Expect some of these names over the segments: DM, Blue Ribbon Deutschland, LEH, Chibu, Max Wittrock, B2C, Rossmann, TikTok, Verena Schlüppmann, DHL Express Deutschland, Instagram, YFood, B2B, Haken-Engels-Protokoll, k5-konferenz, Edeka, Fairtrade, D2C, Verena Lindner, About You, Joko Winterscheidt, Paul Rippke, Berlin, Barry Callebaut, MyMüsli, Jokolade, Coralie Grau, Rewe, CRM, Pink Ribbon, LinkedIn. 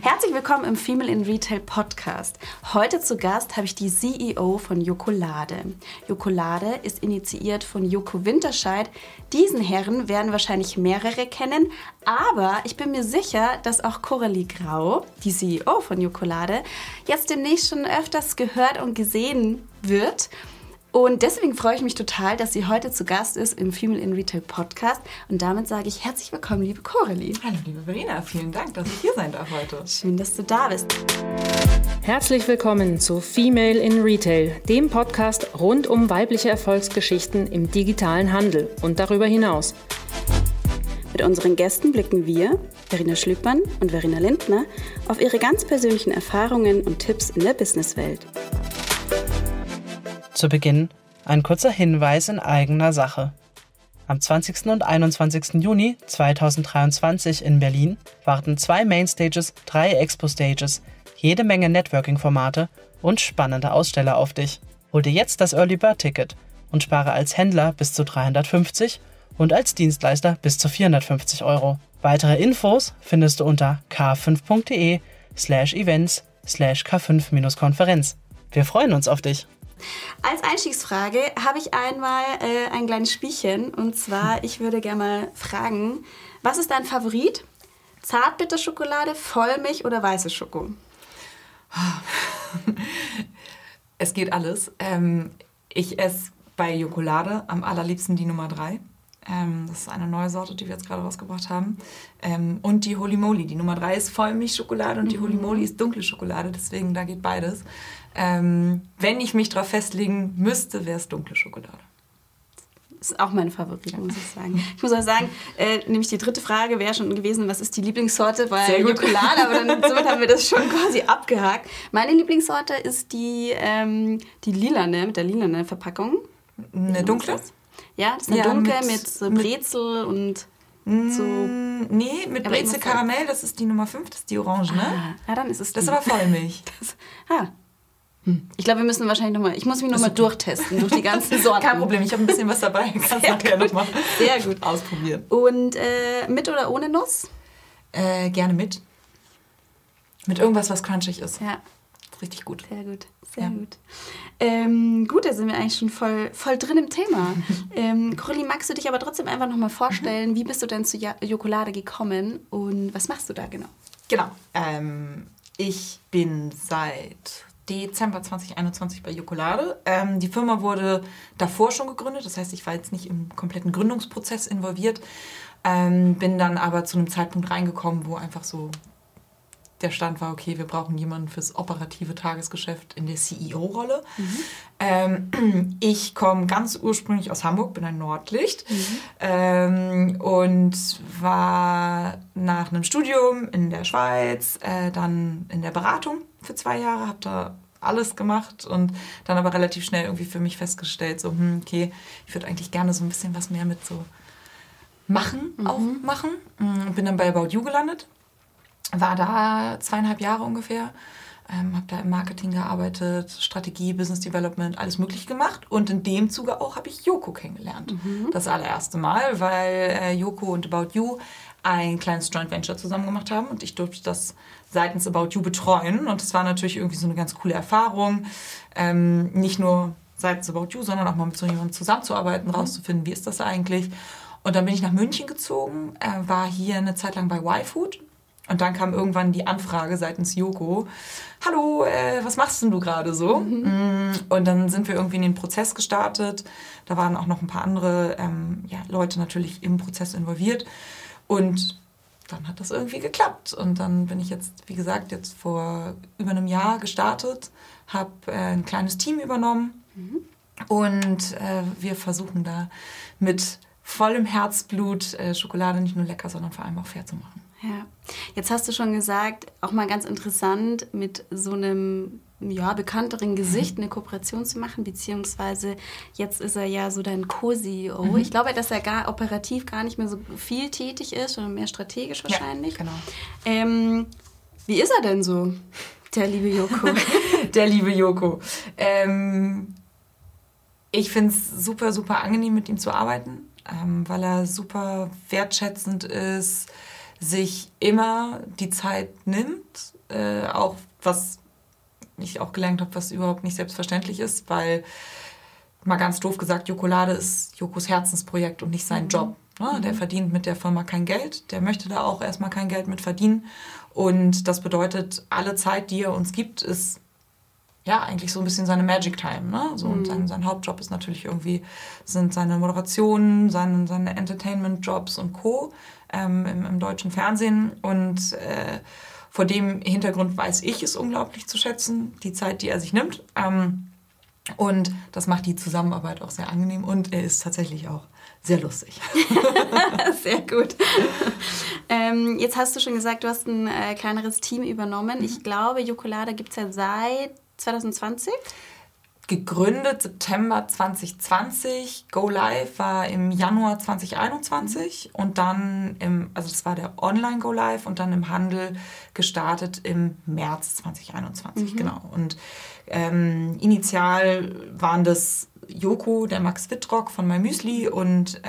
Herzlich willkommen im Female in Retail Podcast. Heute zu Gast habe ich die CEO von Jokolade. Jokolade ist initiiert von Joko Winterscheidt. Diesen Herren werden wahrscheinlich mehrere kennen, aber ich bin mir sicher, dass auch Coralie Grau, die CEO von Jokolade, jetzt demnächst schon öfters gehört und gesehen wird. Und deswegen freue ich mich total, dass sie heute zu Gast ist im Female in Retail Podcast. Und damit sage ich herzlich willkommen, liebe Coralie. Hallo, liebe Verena. Vielen Dank, dass ich hier sein darf heute. Schön, dass du da bist. Herzlich willkommen zu Female in Retail, dem Podcast rund um weibliche Erfolgsgeschichten im digitalen Handel und darüber hinaus. Mit unseren Gästen blicken wir, Verena Schlüppmann und Verena Lindner, auf ihre ganz persönlichen Erfahrungen und Tipps in der Businesswelt. Zu Beginn ein kurzer Hinweis in eigener Sache. Am 20. und 21. Juni 2023 in Berlin warten 2 Mainstages, 3 Expo-Stages, jede Menge Networking-Formate und spannende Aussteller auf dich. Hol dir jetzt das Early Bird-Ticket und spare als Händler bis zu 350 und als Dienstleister bis zu 450 €. Weitere Infos findest du unter k5.de/events/k5-konferenz. Wir freuen uns auf dich! Als Einstiegsfrage habe ich einmal ein kleines Spielchen, und zwar, ich würde gerne mal fragen, was ist dein Favorit? Zartbitterschokolade, Vollmilch oder weiße Schoko? Es geht alles. Ich esse bei Jokolade am allerliebsten die Nummer 3. Das ist eine neue Sorte, die wir jetzt gerade rausgebracht haben. Und die Holy Moly. Die Nummer 3 ist Vollmilchschokolade und die Holy Moly ist dunkle Schokolade. Deswegen, da geht beides. Wenn ich mich drauf festlegen müsste, wäre es dunkle Schokolade. Das ist auch mein Favorit, muss ich sagen. Ich muss auch sagen, nämlich die dritte Frage wäre schon gewesen, was ist die Lieblingssorte bei Jokolade? Aber dann, somit haben wir das schon quasi abgehakt. Meine Lieblingssorte ist die lilane, mit der lilanen Verpackung. Eine dunkle? Ja, das ist eine dunkle mit so Brezel und so... Nee, mit Brezel Karamell, das ist die Nummer 5, das ist die Orange, ne? Ah, dann ist es das. Das ist aber Vollmilch. Ich glaube, wir müssen wahrscheinlich nochmal... Ich muss mich nochmal durchtesten durch die ganzen Sorten. Kein Problem, ich habe ein bisschen was dabei. Kannst nachher nochmal ausprobieren. Und mit oder ohne Nuss? Gerne mit. Mit irgendwas, was crunchig ist. Ja. Richtig gut. Sehr gut, sehr gut. Gut, da sind wir eigentlich schon voll drin im Thema. Coralie, magst du dich aber trotzdem einfach nochmal vorstellen, wie bist du denn zu Jokolade gekommen und was machst du da genau? Genau. Ich bin seit... Dezember 2021 bei Jokolade. Die Firma wurde davor schon gegründet, das heißt, ich war jetzt nicht im kompletten Gründungsprozess involviert, bin dann aber zu einem Zeitpunkt reingekommen, wo einfach so der Stand war, okay, wir brauchen jemanden fürs operative Tagesgeschäft in der CEO-Rolle. Ich komme ganz ursprünglich aus Hamburg, bin ein Nordlicht und war nach einem Studium in der Schweiz, dann in der Beratung für 2 Jahre, habe da alles gemacht und dann aber relativ schnell irgendwie für mich festgestellt, so, okay, ich würde eigentlich gerne so ein bisschen was mehr mit so machen, auch machen. Bin dann bei About You gelandet. War da 2,5 Jahre ungefähr, habe da im Marketing gearbeitet, Strategie, Business Development, alles Mögliche gemacht. Und in dem Zuge auch habe ich Joko kennengelernt. Das allererste Mal, weil Joko und About You ein kleines Joint Venture zusammen gemacht haben. Und ich durfte das seitens About You betreuen. Und das war natürlich irgendwie so eine ganz coole Erfahrung. Nicht nur seitens About You, sondern auch mal mit so jemandem zusammenzuarbeiten, rauszufinden, wie ist das eigentlich. Und dann bin ich nach München gezogen, war hier eine Zeit lang bei YFood. Und dann kam irgendwann die Anfrage seitens Joko, hallo, was machst denn du gerade so? Und dann sind wir irgendwie in den Prozess gestartet. Da waren auch noch ein paar andere Leute natürlich im Prozess involviert. Und dann hat das irgendwie geklappt. Und dann bin ich jetzt, wie gesagt, jetzt vor über einem Jahr gestartet, habe ein kleines Team übernommen. Und wir versuchen da mit vollem Herzblut Schokolade nicht nur lecker, sondern vor allem auch fair zu machen. Ja, jetzt hast du schon gesagt, auch mal ganz interessant, mit so einem bekannteren Gesicht eine Kooperation zu machen, beziehungsweise jetzt ist er ja so dein Co-CEO. Ich glaube, dass er gar operativ gar nicht mehr so viel tätig ist, sondern mehr strategisch wahrscheinlich. Ja, genau. Wie ist er denn so, der liebe Joko? Der liebe Joko. Ich finde es super, super angenehm, mit ihm zu arbeiten, weil er super wertschätzend ist, sich immer die Zeit nimmt, auch was ich auch gelernt habe, was überhaupt nicht selbstverständlich ist, weil, mal ganz doof gesagt, Jokolade ist Jokos Herzensprojekt und nicht sein Job. Ne? Der verdient mit der Firma kein Geld, der möchte da auch erstmal kein Geld mit verdienen. Und das bedeutet, alle Zeit, die er uns gibt, ist ja eigentlich so ein bisschen seine Magic Time. Ne? So, und sein Hauptjob ist natürlich irgendwie, sind seine Moderationen, seine Entertainment-Jobs und Co. Im deutschen Fernsehen. Und vor dem Hintergrund weiß ich es unglaublich zu schätzen, die Zeit, die er sich nimmt. Und das macht die Zusammenarbeit auch sehr angenehm und er ist tatsächlich auch sehr lustig. Sehr gut. Jetzt hast du schon gesagt, du hast ein kleineres Team übernommen. Ich glaube, Jokolade gibt es ja seit 2020? Gegründet September 2020. Go Live war im Januar 2021 und dann das war der Online-Go Live und dann im Handel gestartet im März 2021, genau. Und initial waren das Joko, der Max Wittrock von MyMüsli und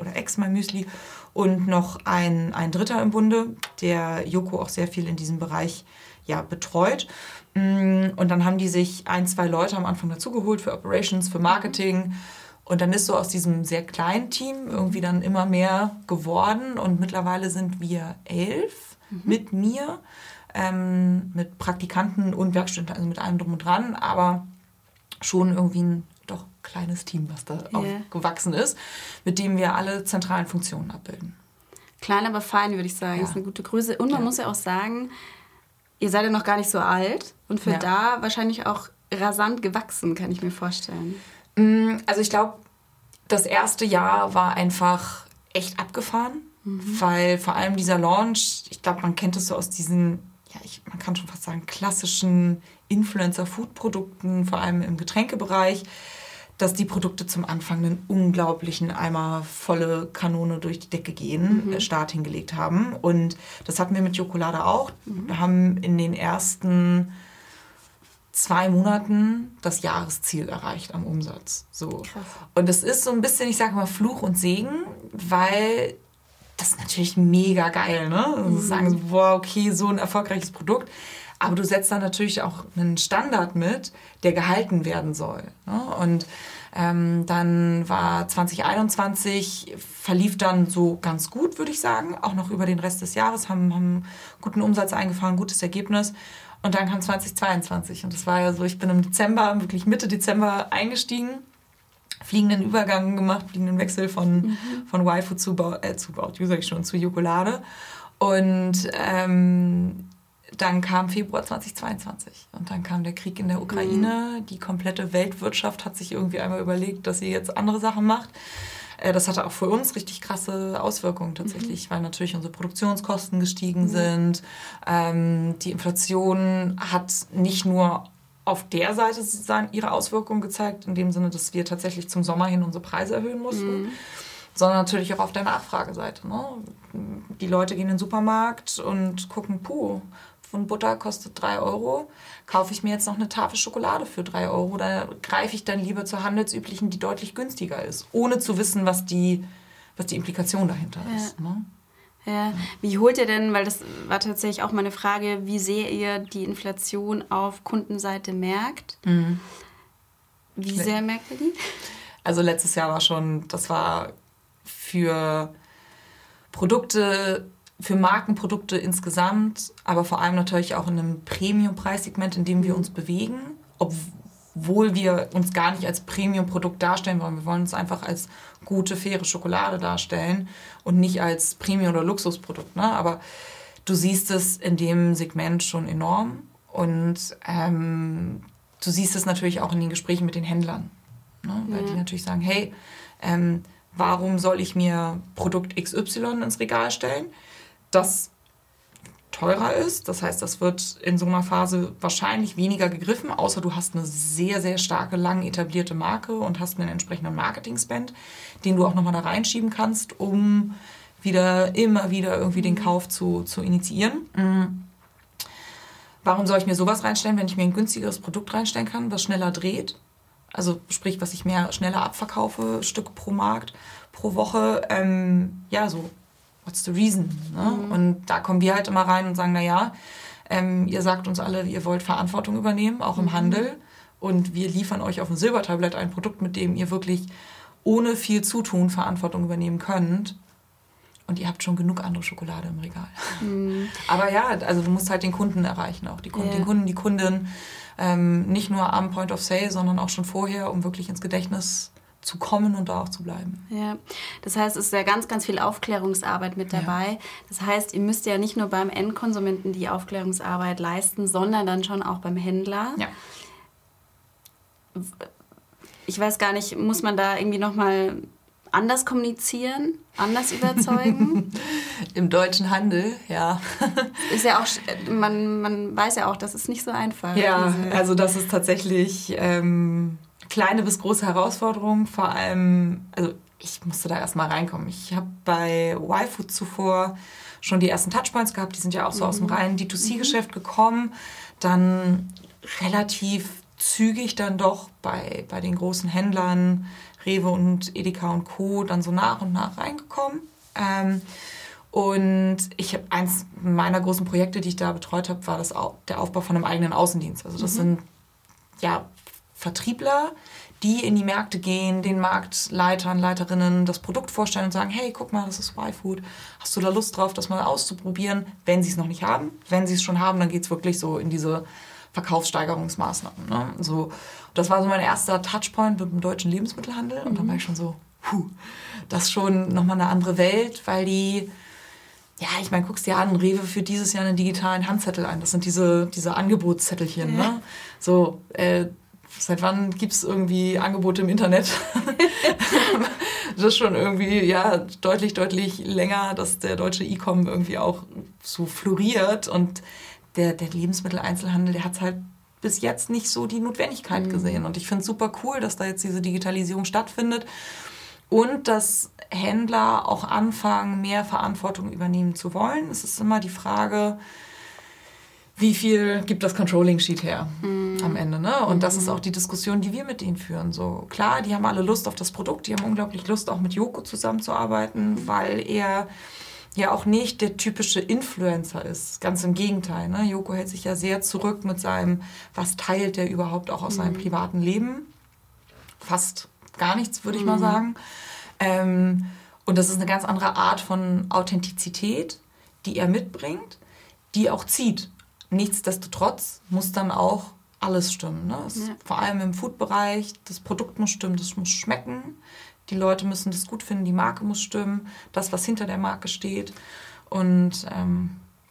oder Ex-MyMüsli und noch ein Dritter im Bunde, der Joko auch sehr viel in diesem Bereich betreut. Und dann haben die sich 1-2 Leute am Anfang dazugeholt für Operations, für Marketing. Und dann ist so aus diesem sehr kleinen Team irgendwie dann immer mehr geworden. Und mittlerweile sind wir 11 mit mir, mit Praktikanten und Werkstudenten, also mit allem drum und dran. Aber schon irgendwie ein doch kleines Team, was da aufgewachsen ist, mit dem wir alle zentralen Funktionen abbilden. Klein, aber fein, würde ich sagen. Ja. Das ist eine gute Größe. Und man muss ja auch sagen, ihr seid ja noch gar nicht so alt und für da wahrscheinlich auch rasant gewachsen, kann ich mir vorstellen. Also ich glaube, das erste Jahr war einfach echt abgefahren, weil vor allem dieser Launch, ich glaube, man kennt es so aus diesen, man kann schon fast sagen, klassischen Influencer-Food-Produkten, vor allem im Getränkebereich, dass die Produkte zum Anfang einen unglaublichen Eimer volle Kanone durch die Decke gehen, Start hingelegt haben. Und das hatten wir mit Jokolade auch. Wir haben in den ersten 2 Monaten das Jahresziel erreicht am Umsatz. So. Krass. Und das ist so ein bisschen, ich sage mal, Fluch und Segen, weil das ist natürlich mega geil, ne? Also sagen so, boah, okay, so ein erfolgreiches Produkt. Aber du setzt da natürlich auch einen Standard mit, der gehalten werden soll. Ne? Und dann war 2021, verlief dann so ganz gut, würde ich sagen. Auch noch über den Rest des Jahres, haben guten Umsatz eingefahren, gutes Ergebnis. Und dann kam 2022. Und das war ja so, ich bin im Dezember, wirklich Mitte Dezember eingestiegen, fliegenden Übergang gemacht, fliegenden Wechsel von YFood zu About You, sag ich schon, zu Jokolade. Und dann kam Februar 2022 und dann kam der Krieg in der Ukraine. Die komplette Weltwirtschaft hat sich irgendwie einmal überlegt, dass sie jetzt andere Sachen macht. Das hatte auch für uns richtig krasse Auswirkungen tatsächlich, weil natürlich unsere Produktionskosten gestiegen sind. Die Inflation hat nicht nur auf der Seite ihre Auswirkungen gezeigt, in dem Sinne, dass wir tatsächlich zum Sommer hin unsere Preise erhöhen mussten, sondern natürlich auch auf der Nachfrageseite. Ne? Die Leute gehen in den Supermarkt und gucken, puh, und Butter kostet 3€, kaufe ich mir jetzt noch eine Tafel Schokolade für 3€, oder greife ich dann lieber zur handelsüblichen, die deutlich günstiger ist, ohne zu wissen, was die Implikation dahinter ist. Ne? Ja. Wie holt ihr denn, weil das war tatsächlich auch meine Frage, wie sehr ihr die Inflation auf Kundenseite merkt? Wie sehr merkt ihr die? Also letztes Jahr war für Produkte, für Markenprodukte insgesamt, aber vor allem natürlich auch in einem Premium-Preissegment, in dem wir uns bewegen, obwohl wir uns gar nicht als Premium-Produkt darstellen wollen. Wir wollen uns einfach als gute, faire Schokolade darstellen und nicht als Premium- oder Luxusprodukt. Ne? Aber du siehst es in dem Segment schon enorm und du siehst es natürlich auch in den Gesprächen mit den Händlern, ne? Weil die natürlich sagen, hey, warum soll ich mir Produkt XY ins Regal stellen, das teurer ist? Das heißt, das wird in so einer Phase wahrscheinlich weniger gegriffen, außer du hast eine sehr, sehr starke, lang etablierte Marke und hast einen entsprechenden Marketing-Spend, den du auch nochmal da reinschieben kannst, um immer wieder irgendwie den Kauf zu initiieren. Warum soll ich mir sowas reinstellen, wenn ich mir ein günstigeres Produkt reinstellen kann, was schneller dreht? Also sprich, was ich schneller abverkaufe, Stück pro Markt, pro Woche. So what's the reason? Ne? Mhm. Und da kommen wir halt immer rein und sagen, naja, ihr sagt uns alle, ihr wollt Verantwortung übernehmen, auch im Handel. Und wir liefern euch auf dem Silbertablett ein Produkt, mit dem ihr wirklich ohne viel Zutun Verantwortung übernehmen könnt. Und ihr habt schon genug andere Schokolade im Regal. Mhm. Aber ja, also du musst halt den Kunden erreichen auch. Den Kunden, die Kundin, nicht nur am Point of Sale, sondern auch schon vorher, um wirklich ins Gedächtnis zu kommen und da auch zu bleiben. Ja, das heißt, es ist ja ganz, ganz viel Aufklärungsarbeit mit dabei. Ja. Das heißt, ihr müsst ja nicht nur beim Endkonsumenten die Aufklärungsarbeit leisten, sondern dann schon auch beim Händler. Ja. Ich weiß gar nicht, muss man da irgendwie nochmal anders kommunizieren, anders überzeugen? Im deutschen Handel, ja. Ist ja auch, man weiß ja auch, das ist nicht so einfach. Ja, also das ist tatsächlich... kleine bis große Herausforderungen, vor allem, also ich musste da erstmal reinkommen. Ich habe bei YFood zuvor schon die ersten Touchpoints gehabt, die sind ja auch so aus dem reinen D2C-Geschäft gekommen, dann relativ zügig dann doch bei den großen Händlern, Rewe und Edeka und Co., dann so nach und nach reingekommen. Und ich habe eins meiner großen Projekte, die ich da betreut habe, war der Aufbau von einem eigenen Außendienst. Also das sind, ja, Vertriebler, die in die Märkte gehen, den Marktleitern, Leiterinnen das Produkt vorstellen und sagen, hey, guck mal, das ist YFood, hast du da Lust drauf, das mal auszuprobieren, wenn sie es noch nicht haben. Wenn sie es schon haben, dann geht es wirklich so in diese Verkaufssteigerungsmaßnahmen. Ne? So, das war so mein erster Touchpoint mit dem deutschen Lebensmittelhandel und dann war ich schon so, das ist schon nochmal eine andere Welt, weil die... Ja, ich meine, guckst dir an, Rewe führt dieses Jahr einen digitalen Handzettel ein. Das sind diese Angebotszettelchen. Ja. Ne? So, seit wann gibt es irgendwie Angebote im Internet? Das ist schon irgendwie, ja, deutlich, deutlich länger, dass der deutsche E-Com irgendwie auch so floriert. Und der Lebensmitteleinzelhandel, der hat es halt bis jetzt nicht so die Notwendigkeit gesehen. Und ich finde es super cool, dass da jetzt diese Digitalisierung stattfindet. Und dass Händler auch anfangen, mehr Verantwortung übernehmen zu wollen. Es ist immer die Frage... Wie viel gibt das Controlling-Sheet her am Ende? Ne? Und das ist auch die Diskussion, die wir mit denen führen. So, klar, die haben alle Lust auf das Produkt, die haben unglaublich Lust, auch mit Joko zusammenzuarbeiten, weil er ja auch nicht der typische Influencer ist. Ganz im Gegenteil. Ne? Joko hält sich ja sehr zurück mit seinem, was teilt er überhaupt auch aus seinem privaten Leben? Fast gar nichts, würde ich mal sagen. Und das ist eine ganz andere Art von Authentizität, die er mitbringt, die auch zieht. Nichtsdestotrotz muss dann auch alles stimmen. Ne? Ja. Vor allem im Food-Bereich, das Produkt muss stimmen, das muss schmecken. Die Leute müssen das gut finden, die Marke muss stimmen, das, was hinter der Marke steht und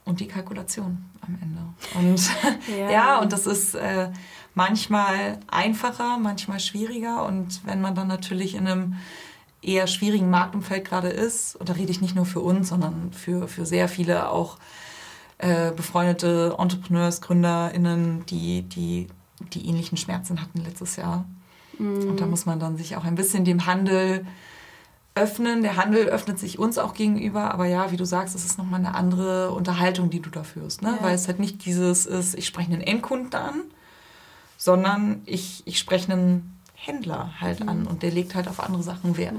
die Kalkulation am Ende. Und ja, und das ist manchmal einfacher, manchmal schwieriger. Und wenn man dann natürlich in einem eher schwierigen Marktumfeld gerade ist, und da rede ich nicht nur für uns, sondern für sehr viele auch, befreundete Entrepreneurs, GründerInnen, die ähnlichen Schmerzen hatten letztes Jahr. Und da muss man dann sich auch ein bisschen dem Handel öffnen. Der Handel öffnet sich uns auch gegenüber, aber ja, wie du sagst, es ist nochmal eine andere Unterhaltung, die du da führst. Ne? Ja. Weil es halt nicht dieses ist, ich spreche einen Endkunden an, sondern ich spreche einen Händler halt an und der legt halt auf andere Sachen Wert.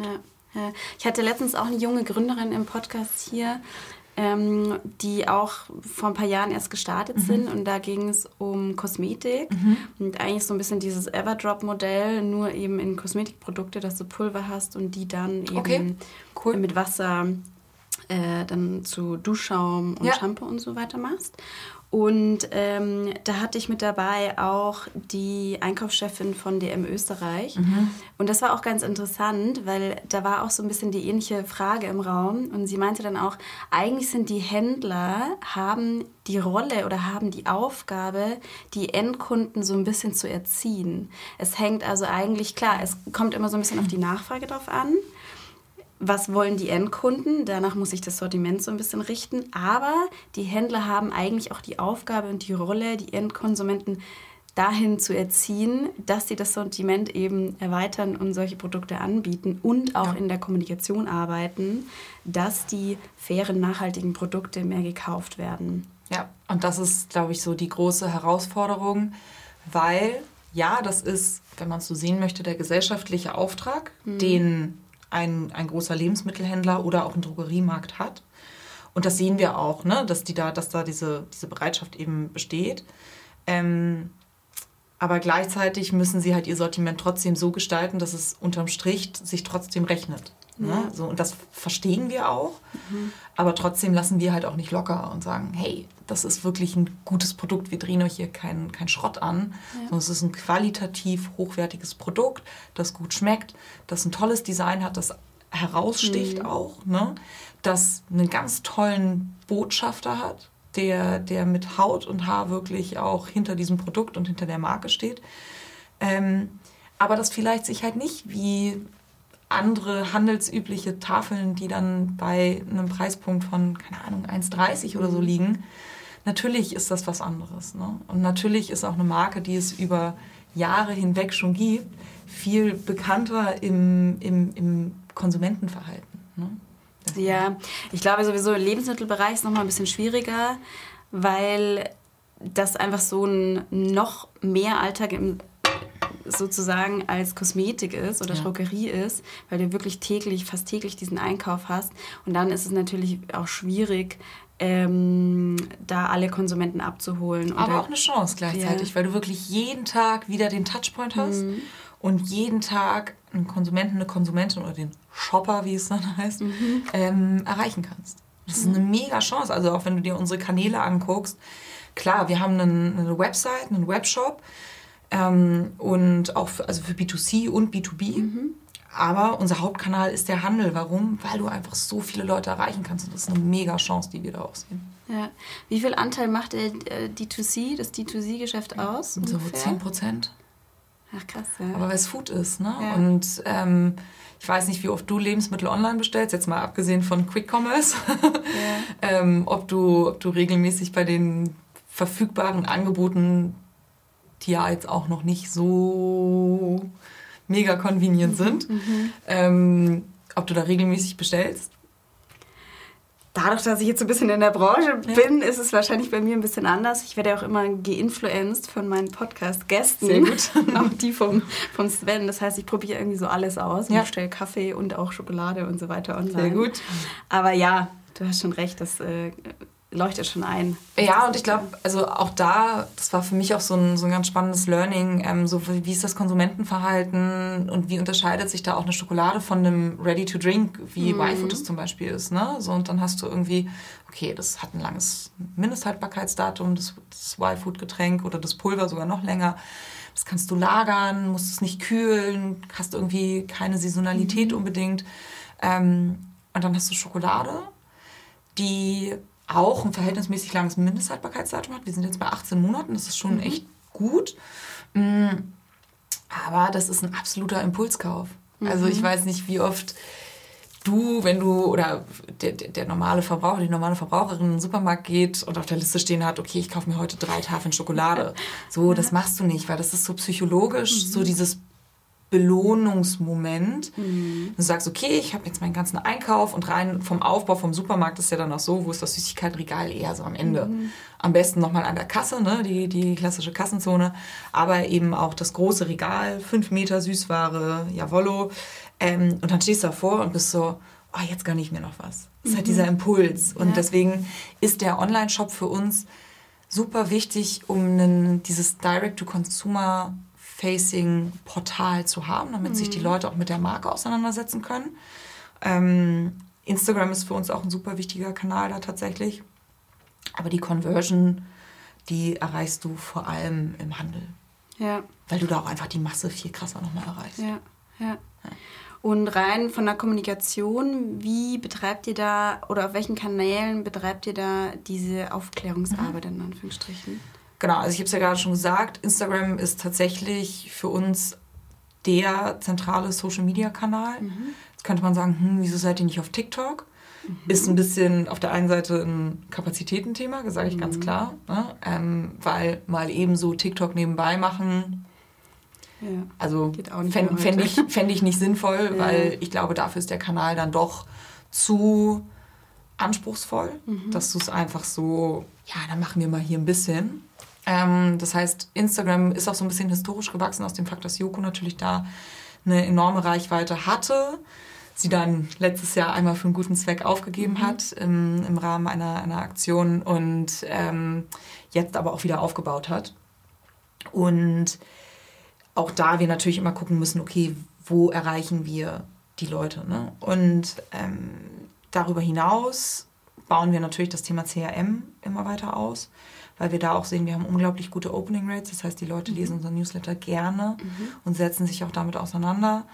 Ja. Ja. Ich hatte letztens auch eine junge Gründerin im Podcast hier, die auch vor ein paar Jahren erst gestartet sind und da ging es um Kosmetik und eigentlich so ein bisschen dieses Everdrop-Modell, nur eben in Kosmetikprodukte, dass du Pulver hast und die dann eben mit Wasser dann zu Duschschaum und Shampoo und so weiter machst. Und da hatte ich mit dabei auch die Einkaufschefin von DM Österreich. Und das war auch ganz interessant, weil da war auch so ein bisschen die ähnliche Frage im Raum. Und sie meinte dann auch, eigentlich sind die Händler, haben die Rolle oder haben die Aufgabe, die Endkunden so ein bisschen zu erziehen. Es hängt also eigentlich, klar, es kommt immer so ein bisschen auf die Nachfrage drauf an. Was wollen die Endkunden? Danach muss ich das Sortiment so ein bisschen richten. Aber die Händler haben eigentlich auch die Aufgabe und die Rolle, die Endkonsumenten dahin zu erziehen, dass sie das Sortiment eben erweitern und solche Produkte anbieten und auch in der Kommunikation arbeiten, dass die fairen, nachhaltigen Produkte mehr gekauft werden. Ja, und das ist, glaube ich, so die große Herausforderung, weil, ja, das ist, wenn man es so sehen möchte, der gesellschaftliche Auftrag, den ein großer Lebensmittelhändler oder auch ein Drogeriemarkt hat. Und das sehen wir auch, ne? dass da diese Bereitschaft eben besteht. Aber gleichzeitig müssen sie halt ihr Sortiment trotzdem so gestalten, dass es unterm Strich sich trotzdem rechnet. Ja. Ne? So, und das verstehen wir auch, aber trotzdem lassen wir halt auch nicht locker und sagen, hey, das ist wirklich ein gutes Produkt, wir drehen euch hier kein Schrott an, sondern es ist ein qualitativ hochwertiges Produkt, das gut schmeckt, das ein tolles Design hat, das heraussticht auch, ne? Das einen ganz tollen Botschafter hat, der mit Haut und Haar wirklich auch hinter diesem Produkt und hinter der Marke steht. Aber das vielleicht sich halt nicht wie andere handelsübliche Tafeln, die dann bei einem Preispunkt von, keine Ahnung, 1,30 oder so liegen. Natürlich ist das was anderes, ne? Und natürlich ist auch eine Marke, die es über Jahre hinweg schon gibt, viel bekannter im Konsumentenverhalten, ne? Ja, ich glaube sowieso im Lebensmittelbereich ist nochmal ein bisschen schwieriger, weil das einfach so ein noch mehr Alltag sozusagen als Kosmetik ist oder Drogerie ist, weil du wirklich fast täglich diesen Einkauf hast. Und dann ist es natürlich auch schwierig, da alle Konsumenten abzuholen. Aber oder auch eine Chance gleichzeitig, weil du wirklich jeden Tag wieder den Touchpoint hast und jeden Tag einen Konsumenten, eine Konsumentin oder den Shopper, wie es dann heißt, erreichen kannst. Das ist eine mega Chance. Also auch wenn du dir unsere Kanäle anguckst, klar, wir haben eine Website, einen Webshop und auch für B2C und B2B. Aber unser Hauptkanal ist der Handel. Warum? Weil du einfach so viele Leute erreichen kannst. Und das ist eine mega Chance, die wir da auch sehen. Ja. Wie viel Anteil macht der D2C, das D2C-Geschäft aus? So ungefähr? 10%. Ach krass, ja. Aber weil es Food ist, ne? Ja. Und ich weiß nicht, wie oft du Lebensmittel online bestellst, jetzt mal abgesehen von Quick Commerce, ob du regelmäßig bei den verfügbaren Angeboten, die ja jetzt auch noch nicht so mega convenient sind, ob du da regelmäßig bestellst. Dadurch, dass ich jetzt so ein bisschen in der Branche bin, ist es wahrscheinlich bei mir ein bisschen anders. Ich werde ja auch immer geinfluenced von meinen Podcast-Gästen. Sehr gut. Auch die vom Sven. Das heißt, ich probiere irgendwie so alles aus. Ja. Ich bestelle Kaffee und auch Schokolade und so weiter online. Sehr gut. Aber ja, du hast schon recht, das leuchtet schon ein. Ja, und ich glaube, also auch da, das war für mich auch so ein ganz spannendes Learning, so wie ist das Konsumentenverhalten und wie unterscheidet sich da auch eine Schokolade von einem Ready-to-Drink, wie YFood es zum Beispiel ist, ne? So, und dann hast du irgendwie, okay, das hat ein langes Mindesthaltbarkeitsdatum, das YFood-Getränk oder das Pulver sogar noch länger. Das kannst du lagern, musst es nicht kühlen, hast irgendwie keine Saisonalität unbedingt. Und dann hast du Schokolade, die auch ein verhältnismäßig langes Mindesthaltbarkeitsdatum hat. Wir sind jetzt bei 18 Monaten, das ist schon echt gut. Aber das ist ein absoluter Impulskauf. Also ich weiß nicht, wie oft du, wenn du oder der normale Verbraucher, die normale Verbraucherin in den Supermarkt geht und auf der Liste stehen hat, okay, ich kaufe mir heute 3 Tafeln Schokolade. So, das machst du nicht, weil das ist so psychologisch, so dieses Belohnungsmoment. Du sagst, okay, ich habe jetzt meinen ganzen Einkauf und rein vom Aufbau vom Supermarkt ist ja dann auch so, wo ist das Süßigkeitenregal eher so am Ende. Am besten nochmal an der Kasse, ne? Die klassische Kassenzone, aber eben auch das große Regal, 5 Meter Süßware, jawollo. Und dann stehst du davor und bist so, oh, jetzt gar nicht mehr noch was. Das ist halt dieser Impuls. Und deswegen ist der Online-Shop für uns super wichtig, um dieses Direct-to-Consumer Facing-Portal zu haben, damit sich die Leute auch mit der Marke auseinandersetzen können. Instagram ist für uns auch ein super wichtiger Kanal da tatsächlich. Aber die Conversion, die erreichst du vor allem im Handel. Ja. Weil du da auch einfach die Masse viel krasser nochmal erreichst. Ja. Und rein von der Kommunikation, wie betreibt ihr da oder auf welchen Kanälen betreibt ihr da diese Aufklärungsarbeit in Anführungsstrichen? Genau, also ich habe es ja gerade schon gesagt, Instagram ist tatsächlich für uns der zentrale Social-Media-Kanal. Jetzt könnte man sagen, wieso seid ihr nicht auf TikTok? Ist ein bisschen auf der einen Seite ein Kapazitätenthema, das sage ich ganz klar, ne? Weil mal eben so TikTok nebenbei machen, also fände ich nicht sinnvoll, weil ich glaube, dafür ist der Kanal dann doch zu anspruchsvoll, dass du es einfach so, dann machen wir mal hier ein bisschen. Das heißt, Instagram ist auch so ein bisschen historisch gewachsen aus dem Fakt, dass Joko natürlich da eine enorme Reichweite hatte, sie dann letztes Jahr einmal für einen guten Zweck aufgegeben hat im Rahmen einer Aktion und jetzt aber auch wieder aufgebaut hat. Und auch da wir natürlich immer gucken müssen, okay, wo erreichen wir die Leute, ne? Und darüber hinaus bauen wir natürlich das Thema CRM immer weiter aus, weil wir da auch sehen, wir haben unglaublich gute Opening Rates. Das heißt, die Leute lesen unseren Newsletter gerne und setzen sich auch damit auseinander.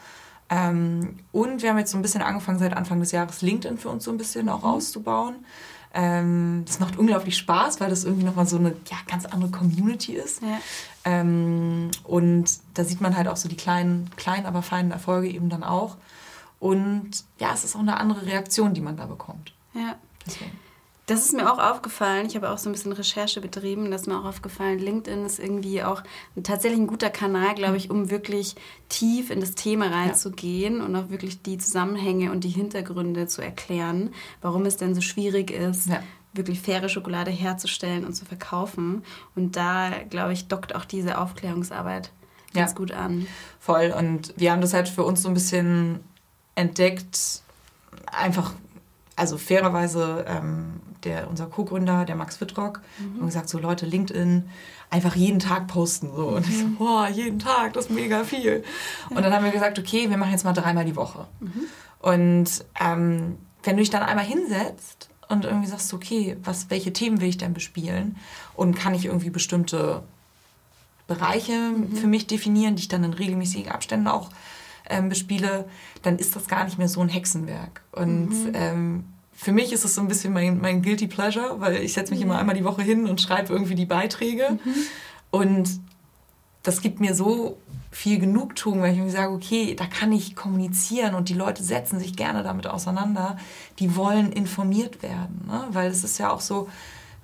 Und wir haben jetzt so ein bisschen angefangen, seit Anfang des Jahres LinkedIn für uns so ein bisschen auch auszubauen. Das macht unglaublich Spaß, weil das irgendwie nochmal so eine ganz andere Community ist. Ja. Und da sieht man halt auch so die kleinen, aber feinen Erfolge eben dann auch. Und ja, es ist auch eine andere Reaktion, die man da bekommt. Ja. Deswegen. Das ist mir auch aufgefallen, ich habe auch so ein bisschen Recherche betrieben, das ist mir auch aufgefallen, LinkedIn ist irgendwie auch tatsächlich ein guter Kanal, glaube ich, um wirklich tief in das Thema reinzugehen und auch wirklich die Zusammenhänge und die Hintergründe zu erklären, warum es denn so schwierig ist, wirklich faire Schokolade herzustellen und zu verkaufen. Und da, glaube ich, dockt auch diese Aufklärungsarbeit ganz gut an. Voll, und wir haben das halt für uns so ein bisschen entdeckt, einfach, also fairerweise, unser Co-Gründer, der Max Wittrock, und gesagt, so Leute, LinkedIn, einfach jeden Tag posten. So. Und ich so, boah, jeden Tag, das ist mega viel. Und dann haben wir gesagt, okay, wir machen jetzt mal 3-mal die Woche. Und wenn du dich dann einmal hinsetzt und irgendwie sagst, okay, welche Themen will ich denn bespielen? Und kann ich irgendwie bestimmte Bereiche für mich definieren, die ich dann in regelmäßigen Abständen auch bespiele, dann ist das gar nicht mehr so ein Hexenwerk. Und für mich ist es so ein bisschen mein Guilty Pleasure, weil ich setze mich immer einmal die Woche hin und schreibe irgendwie die Beiträge. Und das gibt mir so viel Genugtuung, weil ich mir sage, okay, da kann ich kommunizieren und die Leute setzen sich gerne damit auseinander. Die wollen informiert werden, ne? Weil es ist ja auch so,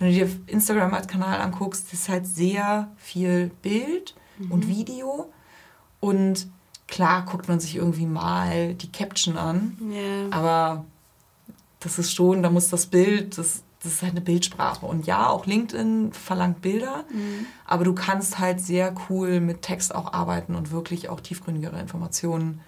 wenn du dir Instagram als Kanal anguckst, ist halt sehr viel Bild und Video. Und klar guckt man sich irgendwie mal die Caption an, aber das ist schon, da muss das Bild, das ist halt eine Bildsprache. Und ja, auch LinkedIn verlangt Bilder, aber du kannst halt sehr cool mit Text auch arbeiten und wirklich auch tiefgründigere Informationen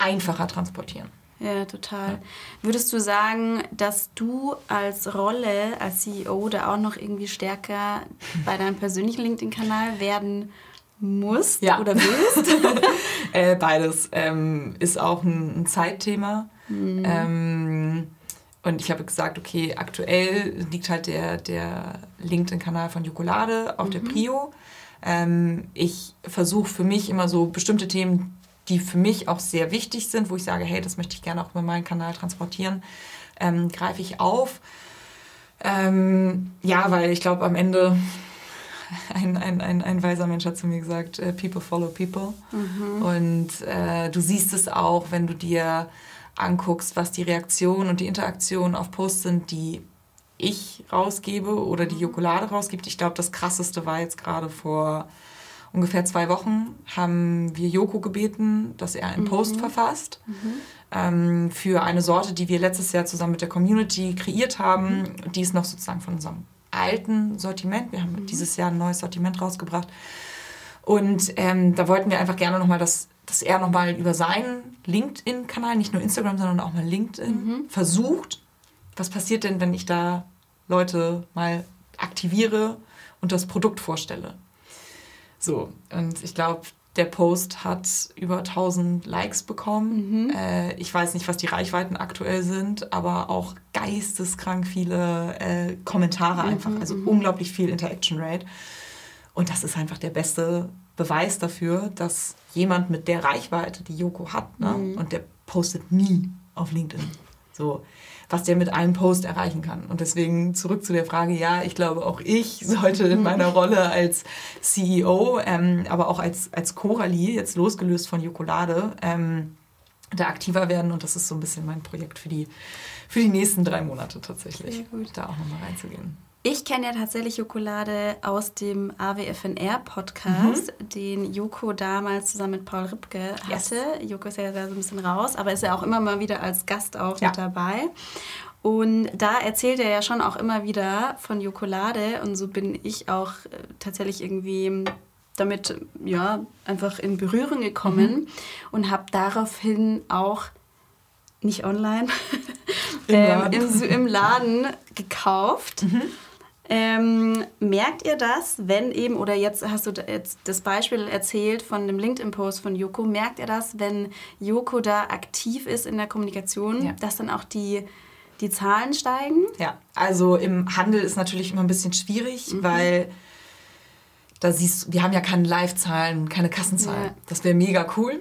einfacher transportieren. Ja, total. Ja. Würdest du sagen, dass du als Rolle, als CEO da auch noch irgendwie stärker bei deinem persönlichen LinkedIn-Kanal werden musst oder willst? Beides. Ist auch ein Zeitthema. Und ich habe gesagt, okay, aktuell liegt halt der LinkedIn-Kanal von Jokolade auf der Prio. Ich versuche für mich immer so bestimmte Themen, die für mich auch sehr wichtig sind, wo ich sage, hey, das möchte ich gerne auch über meinen Kanal transportieren, greife ich auf. Weil ich glaube, am Ende ein weiser Mensch hat zu mir gesagt, people follow people. Und du siehst es auch, wenn du dir anguckst, was die Reaktion und die Interaktion auf Posts sind, die ich rausgebe oder die Jokolade rausgibt. Ich glaube, das Krasseste war jetzt gerade vor ungefähr 2 Wochen, haben wir Joko gebeten, dass er einen Post verfasst für eine Sorte, die wir letztes Jahr zusammen mit der Community kreiert haben. Die ist noch sozusagen von unserem alten Sortiment. Wir haben dieses Jahr ein neues Sortiment rausgebracht. Und da wollten wir einfach gerne nochmal, dass er nochmal über seinen LinkedIn-Kanal, nicht nur Instagram, sondern auch mal LinkedIn, versucht, was passiert denn, wenn ich da Leute mal aktiviere und das Produkt vorstelle. So, und ich glaube, der Post hat über 1000 Likes bekommen. Ich weiß nicht, was die Reichweiten aktuell sind, aber auch geisteskrank viele Kommentare einfach. Also unglaublich viel Interaction Rate. Und das ist einfach der beste Beweis dafür, dass jemand mit der Reichweite, die Joko hat, ne, und der postet nie auf LinkedIn, so, was der mit einem Post erreichen kann. Und deswegen zurück zu der Frage, ja, ich glaube, auch ich sollte in meiner Rolle als CEO, aber auch als Coralie, jetzt losgelöst von Jokolade, da aktiver werden. Und das ist so ein bisschen mein Projekt für die nächsten 3 Monate tatsächlich, sehr gut, da auch nochmal reinzugehen. Ich kenne ja tatsächlich Jokolade aus dem AWFNR-Podcast, den Joko damals zusammen mit Paul Rippke hatte. Yes. Joko ist ja da so ein bisschen raus, aber ist ja auch immer mal wieder als Gast auch mit dabei. Und da erzählt er ja schon auch immer wieder von Jokolade und so bin ich auch tatsächlich irgendwie damit einfach in Berührung gekommen und habe daraufhin auch nicht online, im Laden gekauft. Mhm. Merkt ihr das, wenn eben, oder jetzt hast du jetzt das Beispiel erzählt von dem LinkedIn-Post von Joko, merkt ihr das, wenn Joko da aktiv ist in der Kommunikation, ja, dass dann auch die Zahlen steigen? Ja, also im Handel ist natürlich immer ein bisschen schwierig, weil da wir haben ja keine Live-Zahlen, keine Kassenzahlen. Ja. Das wäre mega cool.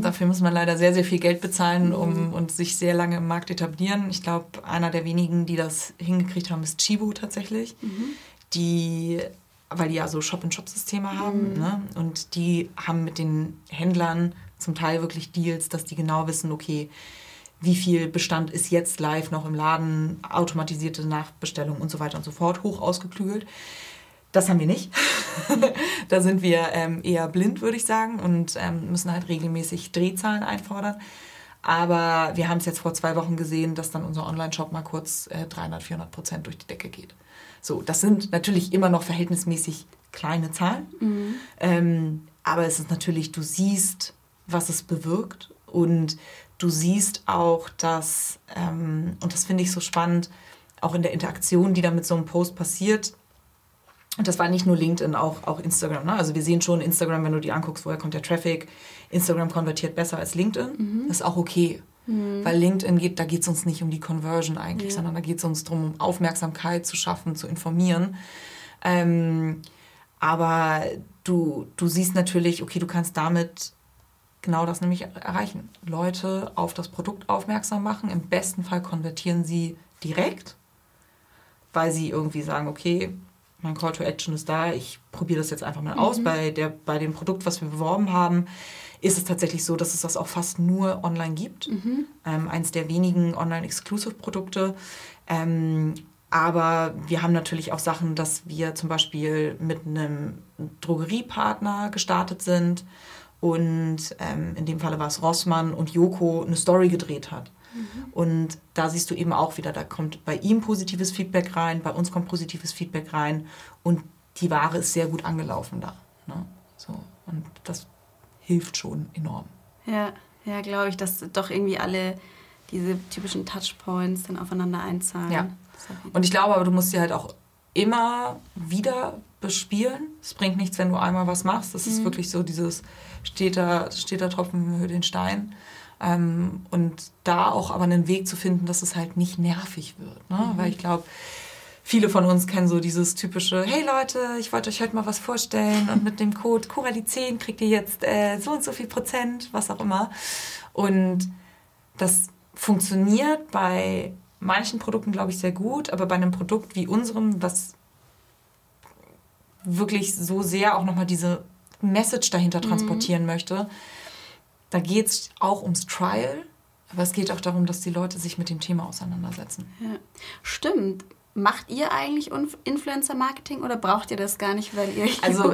Dafür muss man leider sehr, sehr viel Geld bezahlen und sich sehr lange im Markt etablieren. Ich glaube, einer der wenigen, die das hingekriegt haben, ist Chibu tatsächlich. Weil die ja so Shop-in-Shop-Systeme haben. Ne? Und die haben mit den Händlern zum Teil wirklich Deals, dass die genau wissen, okay, wie viel Bestand ist jetzt live noch im Laden, automatisierte Nachbestellung und so weiter und so fort, hoch ausgeklügelt. Das haben wir nicht. Da sind wir eher blind, würde ich sagen, und müssen halt regelmäßig Drehzahlen einfordern. Aber wir haben es jetzt vor 2 Wochen gesehen, dass dann unser Online-Shop mal kurz 300-400% durch die Decke geht. So, das sind natürlich immer noch verhältnismäßig kleine Zahlen. Aber es ist natürlich, du siehst, was es bewirkt. Und du siehst auch, dass, und das finde ich so spannend, auch in der Interaktion, die da mit so einem Post passiert. Und das war nicht nur LinkedIn, auch Instagram. Ne? Also wir sehen schon Instagram, wenn du dir anguckst, woher kommt der Traffic. Instagram konvertiert besser als LinkedIn. Das ist auch okay. Weil LinkedIn, da geht es uns nicht um die Conversion eigentlich, sondern da geht es uns darum, um Aufmerksamkeit zu schaffen, zu informieren. Aber du siehst natürlich, okay, du kannst damit genau das nämlich erreichen. Leute auf das Produkt aufmerksam machen. Im besten Fall konvertieren sie direkt, weil sie irgendwie sagen, okay, mein Call to Action ist da, ich probiere das jetzt einfach mal aus. Bei dem Produkt, was wir beworben haben, ist es tatsächlich so, dass es das auch fast nur online gibt. Eins der wenigen Online-Exclusive-Produkte. Aber wir haben natürlich auch Sachen, dass wir zum Beispiel mit einem Drogeriepartner gestartet sind und in dem Falle war es Rossmann und Joko eine Story gedreht hat. Und da siehst du eben auch wieder, da kommt bei ihm positives Feedback rein, bei uns kommt positives Feedback rein und die Ware ist sehr gut angelaufen da. Ne? So, und das hilft schon enorm. Ja, glaube ich, dass doch irgendwie alle diese typischen Touchpoints dann aufeinander einzahlen. Ja. Und ich glaube, aber du musst sie halt auch immer wieder bespielen. Es bringt nichts, wenn du einmal was machst. Das ist wirklich so dieses steter Tropfen höhlt den Stein. Und da auch aber einen Weg zu finden, dass es halt nicht nervig wird. Ne? Weil ich glaube, viele von uns kennen so dieses typische, hey Leute, ich wollte euch heute mal was vorstellen und mit dem Code Coralie10 kriegt ihr jetzt so und so viel %, was auch immer. Und das funktioniert bei manchen Produkten, glaube ich, sehr gut, aber bei einem Produkt wie unserem, was wirklich so sehr auch nochmal diese Message dahinter transportieren möchte, da geht es auch ums Trial, aber es geht auch darum, dass die Leute sich mit dem Thema auseinandersetzen. Ja. Stimmt. Macht ihr eigentlich Influencer-Marketing oder braucht ihr das gar nicht, weil ihr... Also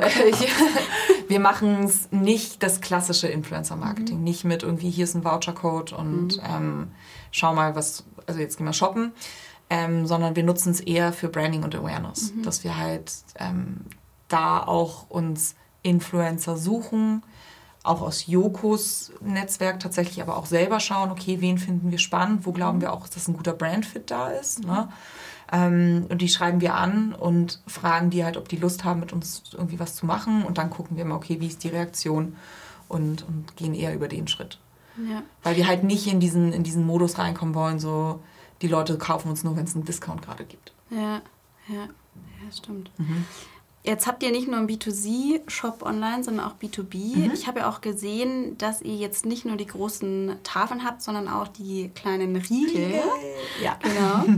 wir machen es nicht das klassische Influencer-Marketing, nicht mit irgendwie hier ist ein Voucher-Code und schau mal was, also jetzt gehen wir shoppen, sondern wir nutzen es eher für Branding und Awareness, dass wir halt da auch uns Influencer suchen, auch aus Jokos Netzwerk tatsächlich, aber auch selber schauen, okay, wen finden wir spannend, wo glauben wir auch, dass ein guter Brandfit da ist. Ne? Und die schreiben wir an und fragen die halt, ob die Lust haben, mit uns irgendwie was zu machen. Und dann gucken wir mal, okay, wie ist die Reaktion und gehen eher über den Schritt. Ja. Weil wir halt nicht in diesen Modus reinkommen wollen, so die Leute kaufen uns nur, wenn es einen Discount gerade gibt. Ja, stimmt. Jetzt habt ihr nicht nur einen B2C-Shop online, sondern auch B2B. Ich habe ja auch gesehen, dass ihr jetzt nicht nur die großen Tafeln habt, sondern auch die kleinen Riegel. Ja. Genau.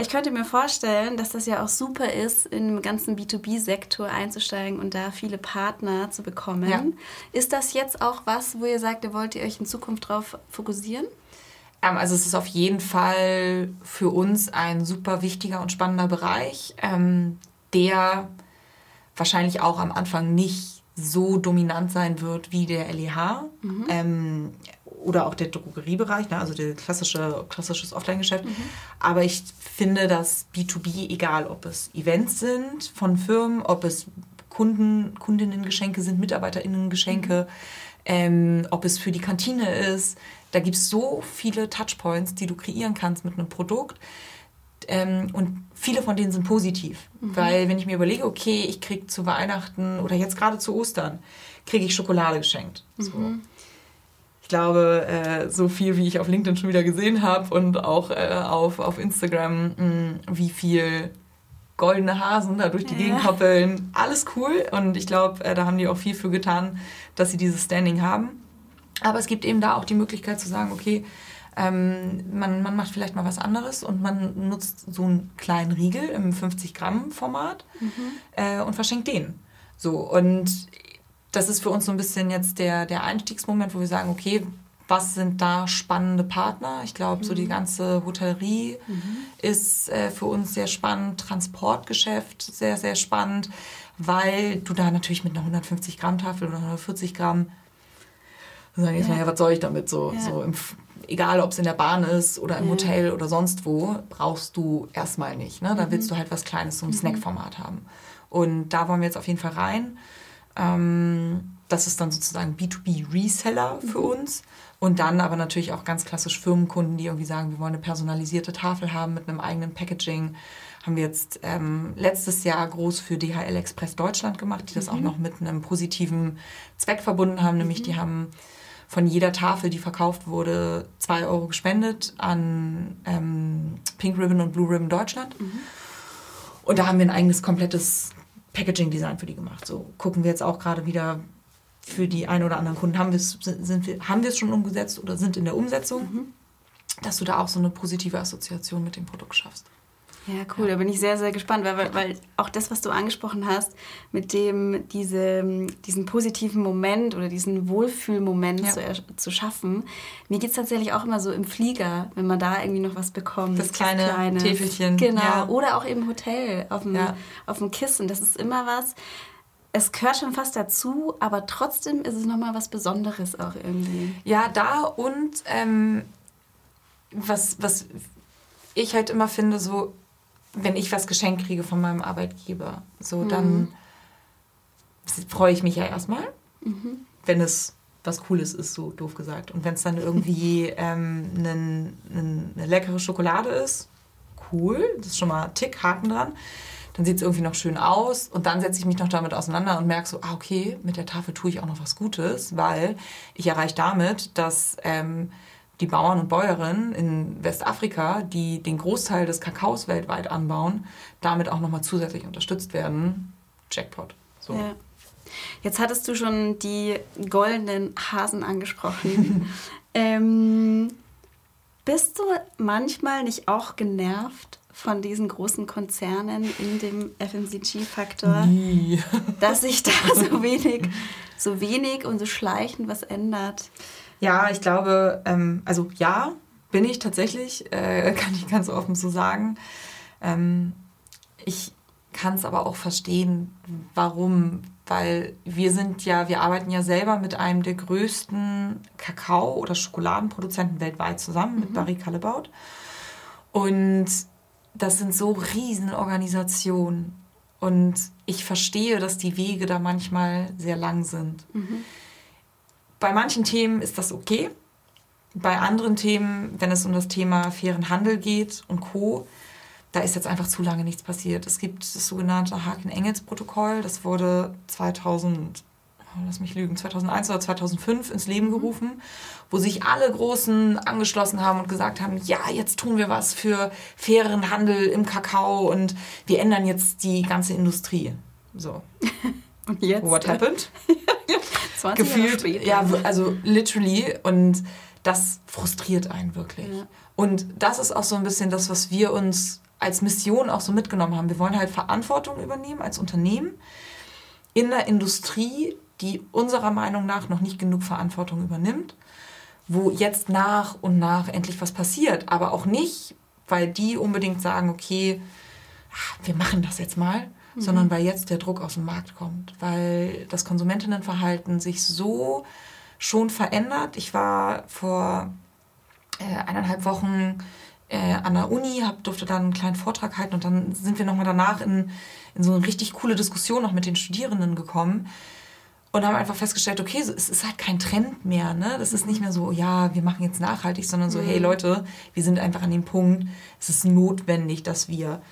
Ich könnte mir vorstellen, dass das ja auch super ist, in dem ganzen B2B-Sektor einzusteigen und da viele Partner zu bekommen. Ja. Ist das jetzt auch was, wo ihr sagt, wollt ihr euch in Zukunft drauf fokussieren? Also es ist auf jeden Fall für uns ein super wichtiger und spannender Bereich, der wahrscheinlich auch am Anfang nicht so dominant sein wird wie der LEH oder auch der Drogeriebereich, ne? Also der klassisches Offline-Geschäft. Aber ich finde, dass B2B, egal ob es Events sind von Firmen, ob es Kundinnen-Geschenke sind, MitarbeiterInnen-Geschenke, ob es für die Kantine ist, Da gibt es so viele Touchpoints, die du kreieren kannst mit einem Produkt. Und viele von denen sind positiv. Mhm. Weil wenn ich mir überlege, okay, ich kriege zu Weihnachten oder jetzt gerade zu Ostern, kriege ich Schokolade geschenkt. Mhm. So. Ich glaube, so viel, wie ich auf LinkedIn schon wieder gesehen habe und auch auf Instagram, wie viel goldene Hasen da durch die Gegend koppeln. Alles cool. Und ich glaube, da haben die auch viel für getan, dass sie dieses Standing haben. Aber es gibt eben da auch die Möglichkeit zu sagen, okay, man macht vielleicht mal was anderes und man nutzt so einen kleinen Riegel im 50-Gramm-Format und verschenkt den. So, und das ist für uns so ein bisschen jetzt der Einstiegsmoment, wo wir sagen, okay, was sind da spannende Partner? Ich glaube, so die ganze Hotellerie ist für uns sehr spannend, Transportgeschäft sehr, sehr spannend, weil du da natürlich mit einer 150-Gramm-Tafel oder 140 Gramm sagen jetzt mal, ja, was soll ich damit? Egal, ob es in der Bahn ist oder im Hotel oder sonst wo, brauchst du erstmal nicht. Ne? Da willst du halt was Kleines, so ein Snackformat haben. Und da wollen wir jetzt auf jeden Fall rein. Das ist dann sozusagen B2B-Reseller für uns. Und dann aber natürlich auch ganz klassisch Firmenkunden, die irgendwie sagen, wir wollen eine personalisierte Tafel haben mit einem eigenen Packaging. Haben wir jetzt letztes Jahr groß für DHL Express Deutschland gemacht, die das auch noch mit einem positiven Zweck verbunden haben. Nämlich die haben von jeder Tafel, die verkauft wurde, 2 Euro gespendet an Pink Ribbon und Blue Ribbon Deutschland. Und da haben wir ein eigenes komplettes Packaging-Design für die gemacht. So gucken wir jetzt auch gerade wieder für die einen oder anderen Kunden, haben wir es schon umgesetzt oder sind in der Umsetzung, dass du da auch so eine positive Assoziation mit dem Produkt schaffst. Ja, cool, da bin ich sehr, sehr gespannt, weil auch das, was du angesprochen hast, mit dem diesen positiven Moment oder diesen Wohlfühlmoment zu schaffen, mir geht es tatsächlich auch immer so im Flieger, wenn man da irgendwie noch was bekommt. Das kleine Täfelchen. Genau, oder auch im Hotel, auf dem Kissen, das ist immer was. Es gehört schon fast dazu, aber trotzdem ist es nochmal was Besonderes auch irgendwie. Ja, da und was ich halt immer finde, so, wenn ich was geschenkt kriege von meinem Arbeitgeber, so dann freue ich mich ja erstmal, wenn es was Cooles ist, so doof gesagt. Und wenn es dann irgendwie eine leckere Schokolade ist, cool, das ist schon mal Tick, Haken dran, dann sieht es irgendwie noch schön aus und dann setze ich mich noch damit auseinander und merke so, okay, mit der Tafel tue ich auch noch was Gutes, weil ich erreiche damit, dass die Bauern und Bäuerinnen in Westafrika, die den Großteil des Kakaos weltweit anbauen, damit auch nochmal zusätzlich unterstützt werden. Jackpot. So. Ja. Jetzt hattest du schon die goldenen Hasen angesprochen. Bist du manchmal nicht auch genervt von diesen großen Konzernen in dem FMCG-Faktor, dass sich da so wenig und so schleichend was ändert? Ja, ich glaube, bin ich tatsächlich, kann ich ganz offen so sagen. Ich kann es aber auch verstehen, warum, weil wir arbeiten ja selber mit einem der größten Kakao- oder Schokoladenproduzenten weltweit zusammen, mit Barry Callebaut. Und das sind so riesen Organisationen. Und ich verstehe, dass die Wege da manchmal sehr lang sind. Bei manchen Themen ist das okay. Bei anderen Themen, wenn es um das Thema fairen Handel geht und Co., da ist jetzt einfach zu lange nichts passiert. Es gibt das sogenannte Haken-Engels-Protokoll. Das wurde 2001 oder 2005 ins Leben gerufen, wo sich alle Großen angeschlossen haben und gesagt haben, ja, jetzt tun wir was für fairen Handel im Kakao und wir ändern jetzt die ganze Industrie. So. Und jetzt? What happened? 20 Jahre später. Ja, also literally. Und das frustriert einen wirklich. Ja. Und das ist auch so ein bisschen das, was wir uns als Mission auch so mitgenommen haben. Wir wollen halt Verantwortung übernehmen als Unternehmen in der Industrie, die unserer Meinung nach noch nicht genug Verantwortung übernimmt, wo jetzt nach und nach endlich was passiert. Aber auch nicht, weil die unbedingt sagen, okay, wir machen das jetzt mal, sondern weil jetzt der Druck aus dem Markt kommt, weil das Konsumentinnenverhalten sich so schon verändert. Ich war vor 1,5 Wochen an der Uni, durfte dann einen kleinen Vortrag halten und dann sind wir nochmal danach in so eine richtig coole Diskussion noch mit den Studierenden gekommen. und haben einfach festgestellt, okay, es ist halt kein Trend mehr, ne? Das ist nicht mehr so, ja, wir machen jetzt nachhaltig, sondern so, hey Leute, wir sind einfach an dem Punkt, es ist notwendig, dass wir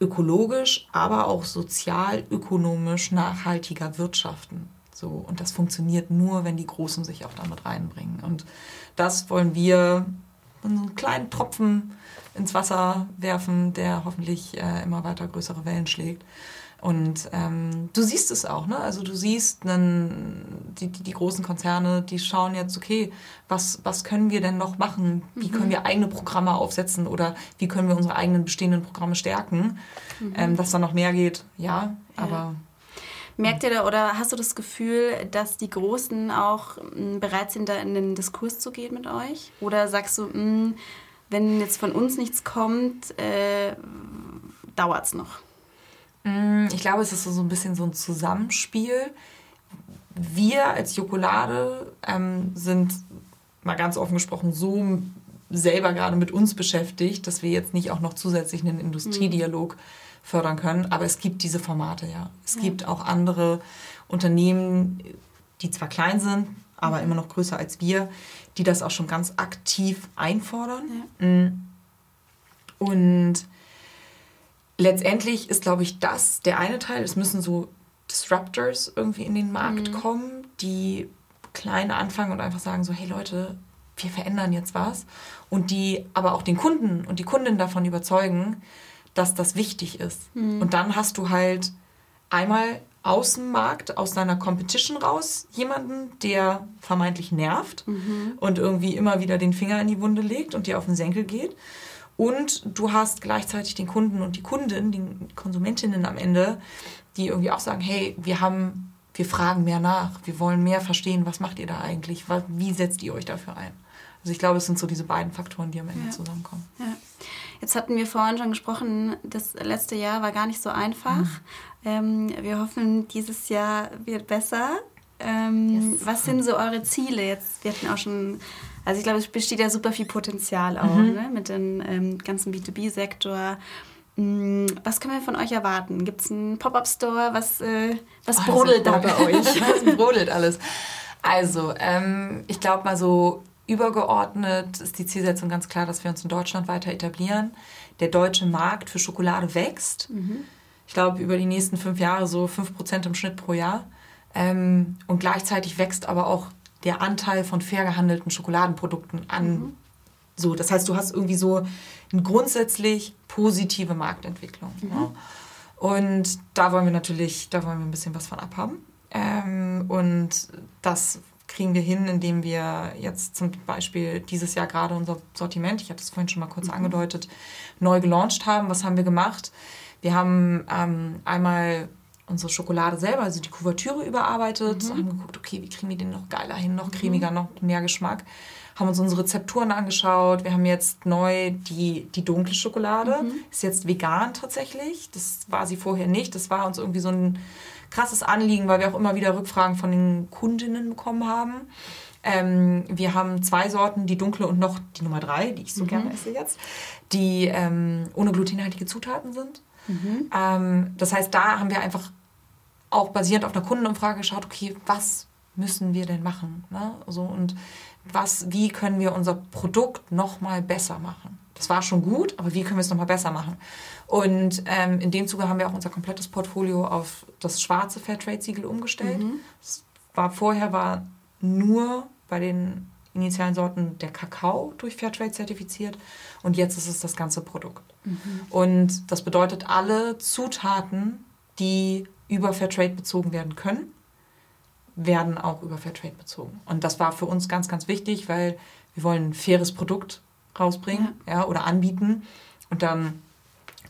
ökologisch, aber auch sozial, ökonomisch nachhaltiger wirtschaften. So, und das funktioniert nur, wenn die Großen sich auch damit reinbringen. Und das wollen wir in so einen kleinen Tropfen ins Wasser werfen, der hoffentlich immer weiter größere Wellen schlägt. Und du siehst es auch, ne? Also du siehst die großen Konzerne, die schauen jetzt, okay, was können wir denn noch machen? Wie können wir eigene Programme aufsetzen oder wie können wir unsere eigenen bestehenden Programme stärken? Dass da noch mehr geht, ja. Aber... Merkt ihr da oder hast du das Gefühl, dass die Großen auch bereit sind, da in den Diskurs zu gehen mit euch? Oder sagst du, wenn jetzt von uns nichts kommt, dauert es noch? Ich glaube, es ist so ein bisschen so ein Zusammenspiel. Wir als Jokolade sind, mal ganz offen gesprochen, so selber gerade mit uns beschäftigt, dass wir jetzt nicht auch noch zusätzlich einen Industriedialog fördern können. Aber es gibt diese Formate, ja. Es gibt auch andere Unternehmen, die zwar klein sind, aber immer noch größer als wir, die das auch schon ganz aktiv einfordern. Ja. Und letztendlich ist, glaube ich, das der eine Teil. Es müssen so Disruptors irgendwie in den Markt kommen, die klein anfangen und einfach sagen so, hey Leute, wir verändern jetzt was. Und die aber auch den Kunden und die Kundinnen davon überzeugen, dass das wichtig ist. Und dann hast du halt einmal aus dem Markt, aus deiner Competition raus, jemanden, der vermeintlich nervt und irgendwie immer wieder den Finger in die Wunde legt und dir auf den Senkel geht. Und du hast gleichzeitig den Kunden und die Kundin, die Konsumentinnen am Ende, die irgendwie auch sagen, hey, wir fragen mehr nach, wir wollen mehr verstehen, was macht ihr da eigentlich, wie setzt ihr euch dafür ein? Also ich glaube, es sind so diese beiden Faktoren, die am Ende zusammenkommen. Ja. Jetzt hatten wir vorhin schon gesprochen, das letzte Jahr war gar nicht so einfach. Wir hoffen, dieses Jahr wird besser. Yes. Was sind so eure Ziele jetzt? Wir hatten auch schon... Also ich glaube, es besteht ja super viel Potenzial auch ne? mit dem ganzen B2B-Sektor. Was können wir von euch erwarten? Gibt es einen Pop-Up-Store? Was brodelt da bei euch? Was brodelt alles? Also ich glaube mal so übergeordnet ist die Zielsetzung ganz klar, dass wir uns in Deutschland weiter etablieren. Der deutsche Markt für Schokolade wächst. Ich glaube über die nächsten 5 Jahre so 5% im Schnitt pro Jahr. Und gleichzeitig wächst aber auch der Anteil von fair gehandelten Schokoladenprodukten an. So, das heißt, du hast irgendwie so eine grundsätzlich positive Marktentwicklung. Ja. Und da wollen wir ein bisschen was von abhaben. Und das kriegen wir hin, indem wir jetzt zum Beispiel dieses Jahr gerade unser Sortiment, ich habe das vorhin schon mal kurz angedeutet, neu gelauncht haben. Was haben wir gemacht? Wir haben einmal unsere Schokolade selber, also die Kuvertüre überarbeitet, haben geguckt, okay, wie kriegen wir den noch geiler hin, noch cremiger, noch mehr Geschmack. Haben uns unsere Rezepturen angeschaut. Wir haben jetzt neu die dunkle Schokolade. Ist jetzt vegan tatsächlich. Das war sie vorher nicht. Das war uns irgendwie so ein krasses Anliegen, weil wir auch immer wieder Rückfragen von den Kundinnen bekommen haben. Wir haben 2 Sorten, die dunkle und noch die Nummer 3, die ich so gerne esse jetzt, die ohne glutenhaltige Zutaten sind. Das heißt, da haben wir einfach auch basierend auf einer Kundenumfrage geschaut, okay, was müssen wir denn machen? Ne? So, und wie können wir unser Produkt nochmal besser machen? Das war schon gut, aber wie können wir es nochmal besser machen? Und in dem Zuge haben wir auch unser komplettes Portfolio auf das schwarze Fairtrade-Siegel umgestellt. Das war vorher nur bei den initialen Sorten der Kakao durch Fairtrade zertifiziert und jetzt ist es das ganze Produkt. Und das bedeutet, alle Zutaten, die über Fairtrade bezogen werden können, werden auch über Fairtrade bezogen. Und das war für uns ganz, ganz wichtig, weil wir wollen ein faires Produkt rausbringen oder anbieten und dann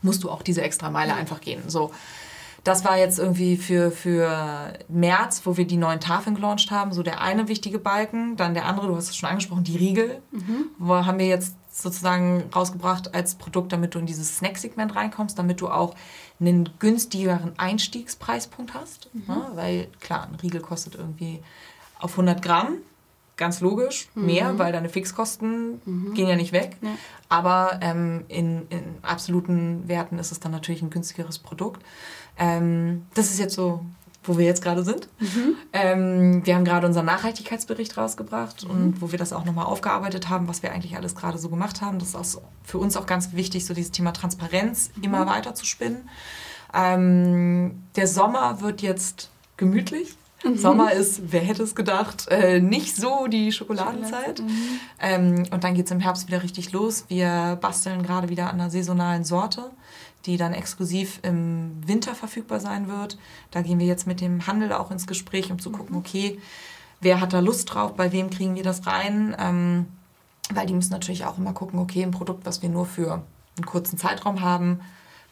musst du auch diese extra Meile einfach gehen. So. Das war jetzt irgendwie für März, wo wir die neuen Tafeln gelauncht haben. So der eine wichtige Balken, dann der andere, du hast es schon angesprochen, die Riegel. Wo haben wir jetzt sozusagen rausgebracht als Produkt, damit du in dieses Snack-Segment reinkommst, damit du auch einen günstigeren Einstiegspreispunkt hast. Ja, weil klar, ein Riegel kostet irgendwie auf 100 Gramm, ganz logisch, mehr, weil deine Fixkosten gehen ja nicht weg. Ja. Aber in absoluten Werten ist es dann natürlich ein günstigeres Produkt. Das ist jetzt so, wo wir jetzt gerade sind. Mhm. Wir haben gerade unseren Nachhaltigkeitsbericht rausgebracht und wo wir das auch nochmal aufgearbeitet haben, was wir eigentlich alles gerade so gemacht haben. Das ist auch für uns auch ganz wichtig, so dieses Thema Transparenz immer weiter zu spinnen. Der Sommer wird jetzt gemütlich. Mhm. Sommer ist, wer hätte es gedacht, nicht so die Schokoladenzeit. Und dann geht es im Herbst wieder richtig los. Wir basteln gerade wieder an einer saisonalen Sorte, die dann exklusiv im Winter verfügbar sein wird. Da gehen wir jetzt mit dem Handel auch ins Gespräch, um zu gucken, okay, wer hat da Lust drauf, bei wem kriegen wir das rein? Weil die müssen natürlich auch immer gucken, okay, ein Produkt, was wir nur für einen kurzen Zeitraum haben,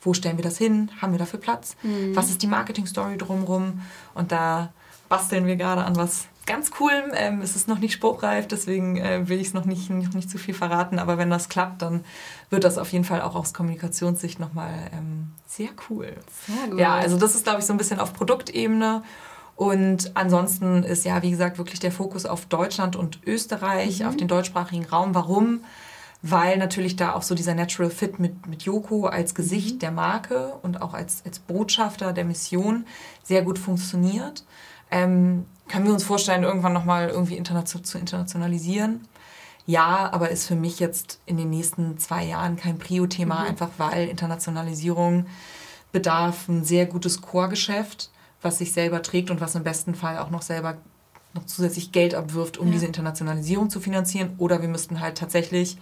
wo stellen wir das hin? Haben wir dafür Platz? Mhm. Was ist die Marketing-Story drumherum? Und da basteln wir gerade an was ganz Coolem. Es ist noch nicht spruchreif, deswegen will ich es noch nicht zu viel verraten. Aber wenn das klappt, dann wird das auf jeden Fall auch aus Kommunikationssicht nochmal sehr cool. Sehr gut. Ja, also das ist, glaube ich, so ein bisschen auf Produktebene. Und ansonsten ist ja, wie gesagt, wirklich der Fokus auf Deutschland und Österreich, auf den deutschsprachigen Raum. Warum? Weil natürlich da auch so dieser Natural Fit mit Joko als Gesicht der Marke und auch als Botschafter der Mission sehr gut funktioniert. Können wir uns vorstellen, irgendwann nochmal irgendwie zu internationalisieren? Ja, aber ist für mich jetzt in den nächsten 2 Jahren kein Prio-Thema, einfach weil Internationalisierung bedarf ein sehr gutes Core-Geschäft, was sich selber trägt und was im besten Fall auch noch selber noch zusätzlich Geld abwirft, um diese Internationalisierung zu finanzieren. Oder wir müssten halt tatsächlich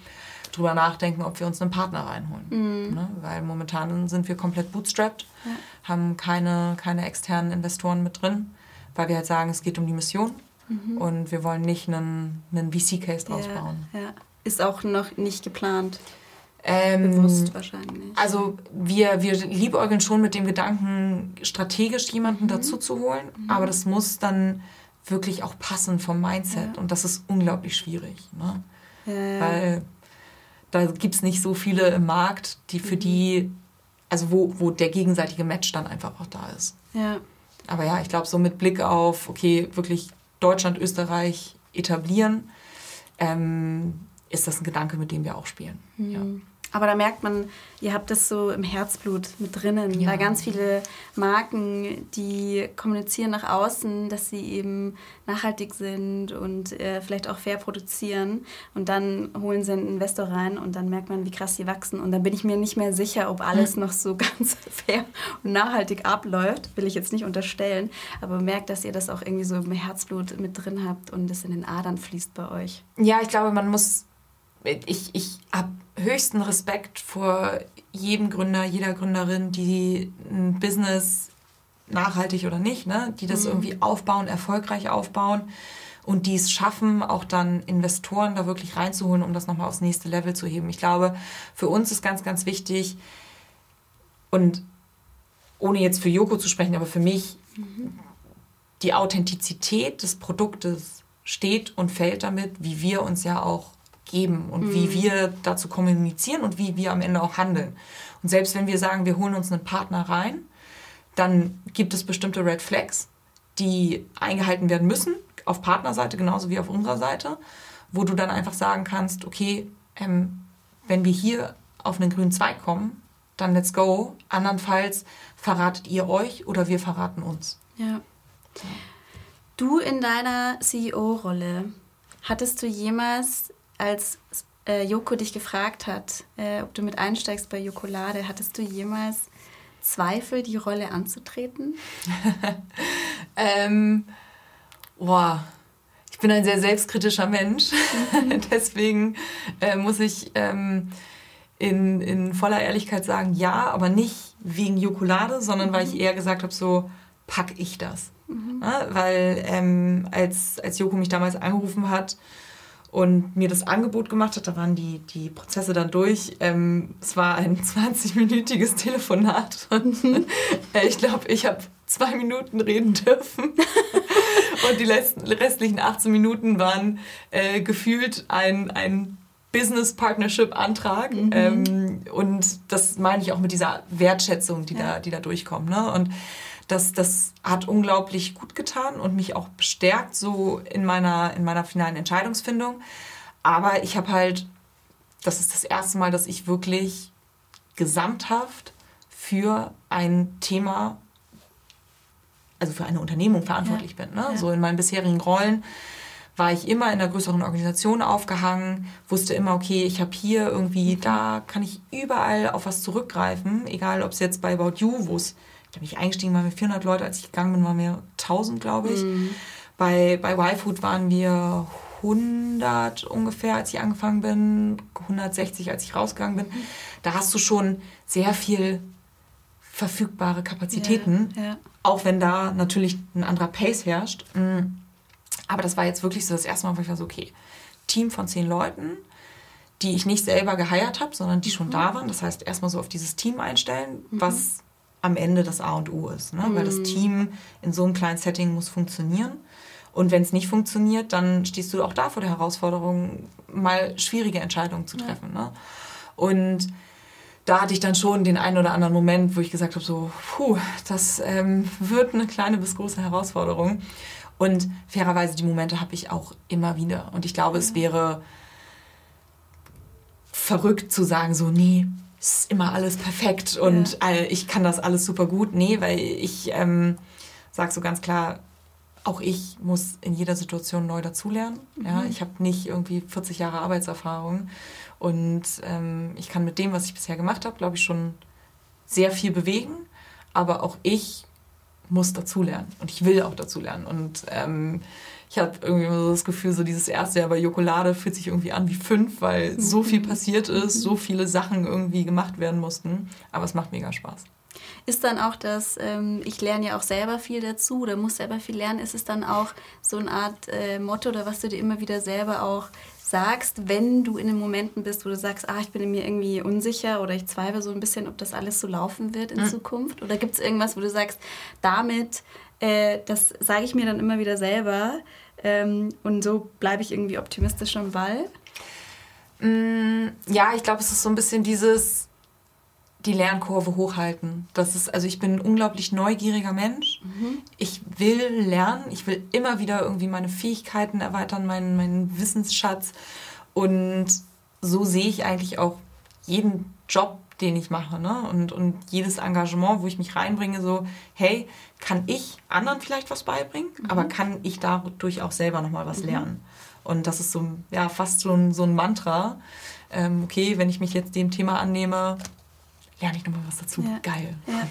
drüber nachdenken, ob wir uns einen Partner reinholen. Mhm. Ne? Weil momentan sind wir komplett bootstrapped, haben keine externen Investoren mit drin. Weil wir halt sagen, es geht um die Mission und wir wollen nicht einen VC-Case draus bauen. Ja. Ist auch noch nicht geplant. Bewusst wahrscheinlich. Also wir liebäugeln schon mit dem Gedanken, strategisch jemanden dazu zu holen, aber das muss dann wirklich auch passen vom Mindset und das ist unglaublich schwierig. Ne? Weil da gibt es nicht so viele im Markt, die für die, also wo der gegenseitige Match dann einfach auch da ist. Ja. Aber ja, ich glaube, so mit Blick auf, okay, wirklich Deutschland, Österreich etablieren, ist das ein Gedanke, mit dem wir auch spielen. Mhm. Ja. Aber da merkt man, ihr habt das so im Herzblut mit drinnen. Ja. Weil ganz viele Marken, die kommunizieren nach außen, dass sie eben nachhaltig sind und vielleicht auch fair produzieren. Und dann holen sie einen Investor rein und dann merkt man, wie krass sie wachsen. Und dann bin ich mir nicht mehr sicher, ob alles noch so ganz fair und nachhaltig abläuft. Will ich jetzt nicht unterstellen. Aber merkt, dass ihr das auch irgendwie so im Herzblut mit drin habt und das in den Adern fließt bei euch. Ja, ich glaube, man muss... Ich habe höchsten Respekt vor jedem Gründer, jeder Gründerin, die ein Business, nachhaltig oder nicht, ne, die das irgendwie aufbauen, erfolgreich aufbauen und die es schaffen, auch dann Investoren da wirklich reinzuholen, um das nochmal aufs nächste Level zu heben. Ich glaube, für uns ist ganz, ganz wichtig und ohne jetzt für Joko zu sprechen, aber für mich, die Authentizität des Produktes steht und fällt damit, wie wir uns ja auch geben und wie wir dazu kommunizieren und wie wir am Ende auch handeln. Und selbst wenn wir sagen, wir holen uns einen Partner rein, dann gibt es bestimmte Red Flags, die eingehalten werden müssen, auf Partnerseite genauso wie auf unserer Seite, wo du dann einfach sagen kannst, okay, wenn wir hier auf einen grünen Zweig kommen, dann let's go. Andernfalls verratet ihr euch oder wir verraten uns. Ja. So. Du in deiner CEO-Rolle, hattest du jemals... Als Joko dich gefragt hat, ob du mit einsteigst bei Jokolade, hattest du jemals Zweifel, die Rolle anzutreten? Ich bin ein sehr selbstkritischer Mensch. Deswegen muss ich in voller Ehrlichkeit sagen, ja, aber nicht wegen Jokolade, sondern weil ich eher gesagt habe, so pack ich das. Mhm. Ja, weil als Joko mich damals angerufen hat, und mir das Angebot gemacht hat, da waren die Prozesse dann durch. Es war ein 20-minütiges Telefonat und ich glaube, ich habe 2 Minuten reden dürfen. Und die restlichen 18 Minuten waren gefühlt ein Business-Partnership-Antrag. Und das meine ich auch mit dieser Wertschätzung, die da durchkommt. Ne? Und Das hat unglaublich gut getan und mich auch bestärkt, so in meiner finalen Entscheidungsfindung. Aber ich habe halt, das ist das erste Mal, dass ich wirklich gesamthaft für ein Thema, also für eine Unternehmung verantwortlich bin. Ne? Ja. So in meinen bisherigen Rollen war ich immer in einer größeren Organisation aufgehangen, wusste immer, okay, ich habe hier irgendwie, da kann ich überall auf was zurückgreifen, egal ob es jetzt bei About You, wo es, da bin ich eingestiegen, waren wir 400 Leute, als ich gegangen bin, waren wir 1000, glaube ich. Mhm. Bei YFood waren wir 100 ungefähr, als ich angefangen bin, 160, als ich rausgegangen bin. Da hast du schon sehr viel verfügbare Kapazitäten, ja. Auch wenn da natürlich ein anderer Pace herrscht. Aber das war jetzt wirklich so das erste Mal, wo ich war so, okay, Team von 10 Leuten, die ich nicht selber geheiert habe, sondern die schon da waren. Das heißt, erstmal so auf dieses Team einstellen, was am Ende das A und O ist. Ne? Weil das Team in so einem kleinen Setting muss funktionieren. Und wenn es nicht funktioniert, dann stehst du auch da vor der Herausforderung, mal schwierige Entscheidungen zu treffen. Ja. Ne? Und da hatte ich dann schon den einen oder anderen Moment, wo ich gesagt habe, so, puh, das wird eine kleine bis große Herausforderung. Und fairerweise, die Momente habe ich auch immer wieder. Und ich glaube, es wäre verrückt zu sagen, so, nee, es ist immer alles perfekt und ich kann das alles super gut. Nee, weil ich sage so ganz klar, auch ich muss in jeder Situation neu dazulernen. Ja, ich habe nicht irgendwie 40 Jahre Arbeitserfahrung. Und ich kann mit dem, was ich bisher gemacht habe, glaube ich, schon sehr viel bewegen. Aber auch ich muss dazulernen. Und ich will auch dazulernen. Und ich habe irgendwie so das Gefühl, so dieses erste Jahr bei Jokolade fühlt sich irgendwie an wie 5, weil so viel passiert ist, so viele Sachen irgendwie gemacht werden mussten. Aber es macht mega Spaß. Ist dann auch das, ich lerne ja auch selber viel dazu oder muss selber viel lernen, ist es dann auch so eine Art Motto oder was du dir immer wieder selber auch sagst, wenn du in den Momenten bist, wo du sagst, ich bin in mir irgendwie unsicher oder ich zweifle so ein bisschen, ob das alles so laufen wird in Zukunft? Oder gibt es irgendwas, wo du sagst, damit, das sage ich mir dann immer wieder selber und so bleibe ich irgendwie optimistisch am Ball? Ja, ich glaube, es ist so ein bisschen dieses die Lernkurve hochhalten. Das ist, also ich bin ein unglaublich neugieriger Mensch. Ich will lernen. Ich will immer wieder irgendwie meine Fähigkeiten erweitern, meinen Wissensschatz. Und so sehe ich eigentlich auch jeden Job, den ich mache, ne? Und jedes Engagement, wo ich mich reinbringe, so, hey, kann ich anderen vielleicht was beibringen? Aber kann ich dadurch auch selber nochmal was lernen? Und das ist so, ja, fast so ein Mantra. Okay, wenn ich mich jetzt dem Thema annehme, lerne ich nochmal was dazu. Ja. Geil. Ja.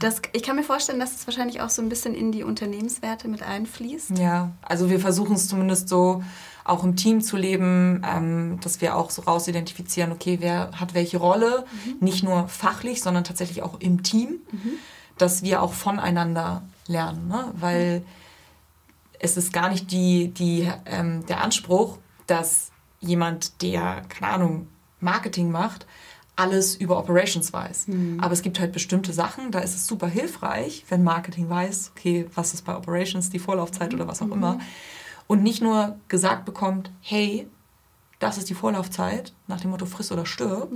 Das, ich kann mir vorstellen, dass es wahrscheinlich auch so ein bisschen in die Unternehmenswerte mit einfließt. Ja, also wir versuchen es zumindest so auch im Team zu leben, dass wir auch so rausidentifizieren, okay, wer hat welche Rolle, nicht nur fachlich, sondern tatsächlich auch im Team, dass wir auch voneinander lernen. Ne? Weil es ist gar nicht der Anspruch, dass jemand, der, keine Ahnung, Marketing macht, alles über Operations weiß. Aber es gibt halt bestimmte Sachen, da ist es super hilfreich, wenn Marketing weiß, okay, was ist bei Operations die Vorlaufzeit oder was auch immer. Und nicht nur gesagt bekommt, hey, das ist die Vorlaufzeit, nach dem Motto friss oder stirb,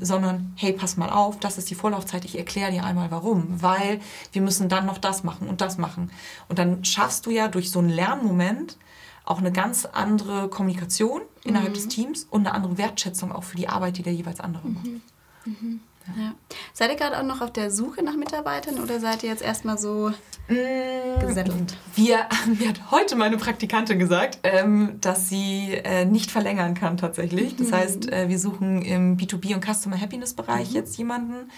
sondern hey, pass mal auf, das ist die Vorlaufzeit, ich erkläre dir einmal warum, weil wir müssen dann noch das machen. Und dann schaffst du ja durch so einen Lernmoment auch eine ganz andere Kommunikation innerhalb des Teams und eine andere Wertschätzung auch für die Arbeit, die der jeweils andere macht. Ja. Seid ihr gerade auch noch auf der Suche nach Mitarbeitern oder seid ihr jetzt erstmal so gesettelt? Mir hat heute meine Praktikantin gesagt, dass sie nicht verlängern kann tatsächlich. Das heißt, wir suchen im B2B- und Customer-Happiness-Bereich jetzt jemanden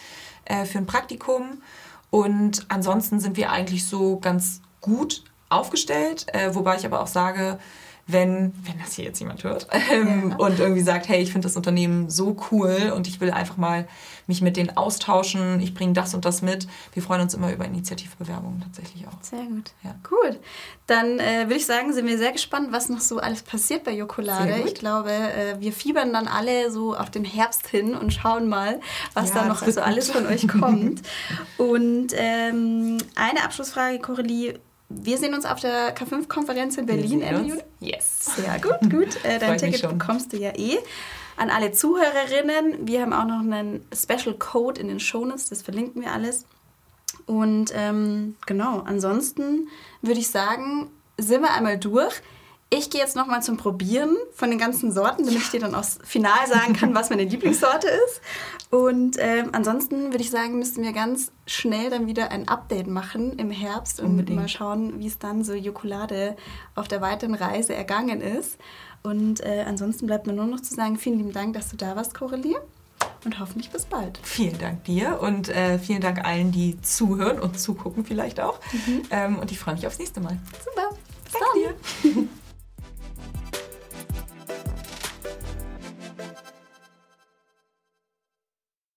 für ein Praktikum. Und ansonsten sind wir eigentlich so ganz gut aufgestellt, wobei ich aber auch sage, wenn das hier jetzt jemand hört und irgendwie sagt, hey, ich finde das Unternehmen so cool und ich will einfach mal mich mit denen austauschen, ich bringe das und das mit. Wir freuen uns immer über Initiativbewerbungen tatsächlich auch. Sehr gut. Ja. Gut. Dann würde ich sagen, sind wir sehr gespannt, was noch so alles passiert bei Jokolade. Ich glaube, wir fiebern dann alle so auf den Herbst hin und schauen mal, was da noch so alles von euch kommt. Und eine Abschlussfrage, Coralie. Wir sehen uns auf der k5-Konferenz in Berlin Ende Juni. Yes. Sehr gut, gut. Dein Ticket bekommst du ja eh. An alle Zuhörerinnen, wir haben auch noch einen Special Code in den Shownotes, das verlinken wir alles. Und genau, ansonsten würde ich sagen, sind wir einmal durch. Ich gehe jetzt nochmal zum Probieren von den ganzen Sorten, damit ich dir dann auch final sagen kann, was meine Lieblingssorte ist. Und ansonsten würde ich sagen, müssen wir ganz schnell dann wieder ein Update machen im Herbst und mal schauen, wie es dann so Jokolade auf der weiteren Reise ergangen ist. Und ansonsten bleibt mir nur noch zu sagen, vielen lieben Dank, dass du da warst, Coralie. Und hoffentlich bis bald. Vielen Dank dir und vielen Dank allen, die zuhören und zugucken vielleicht auch. Und ich freue mich aufs nächste Mal. Super. Bis dann. Danke dir.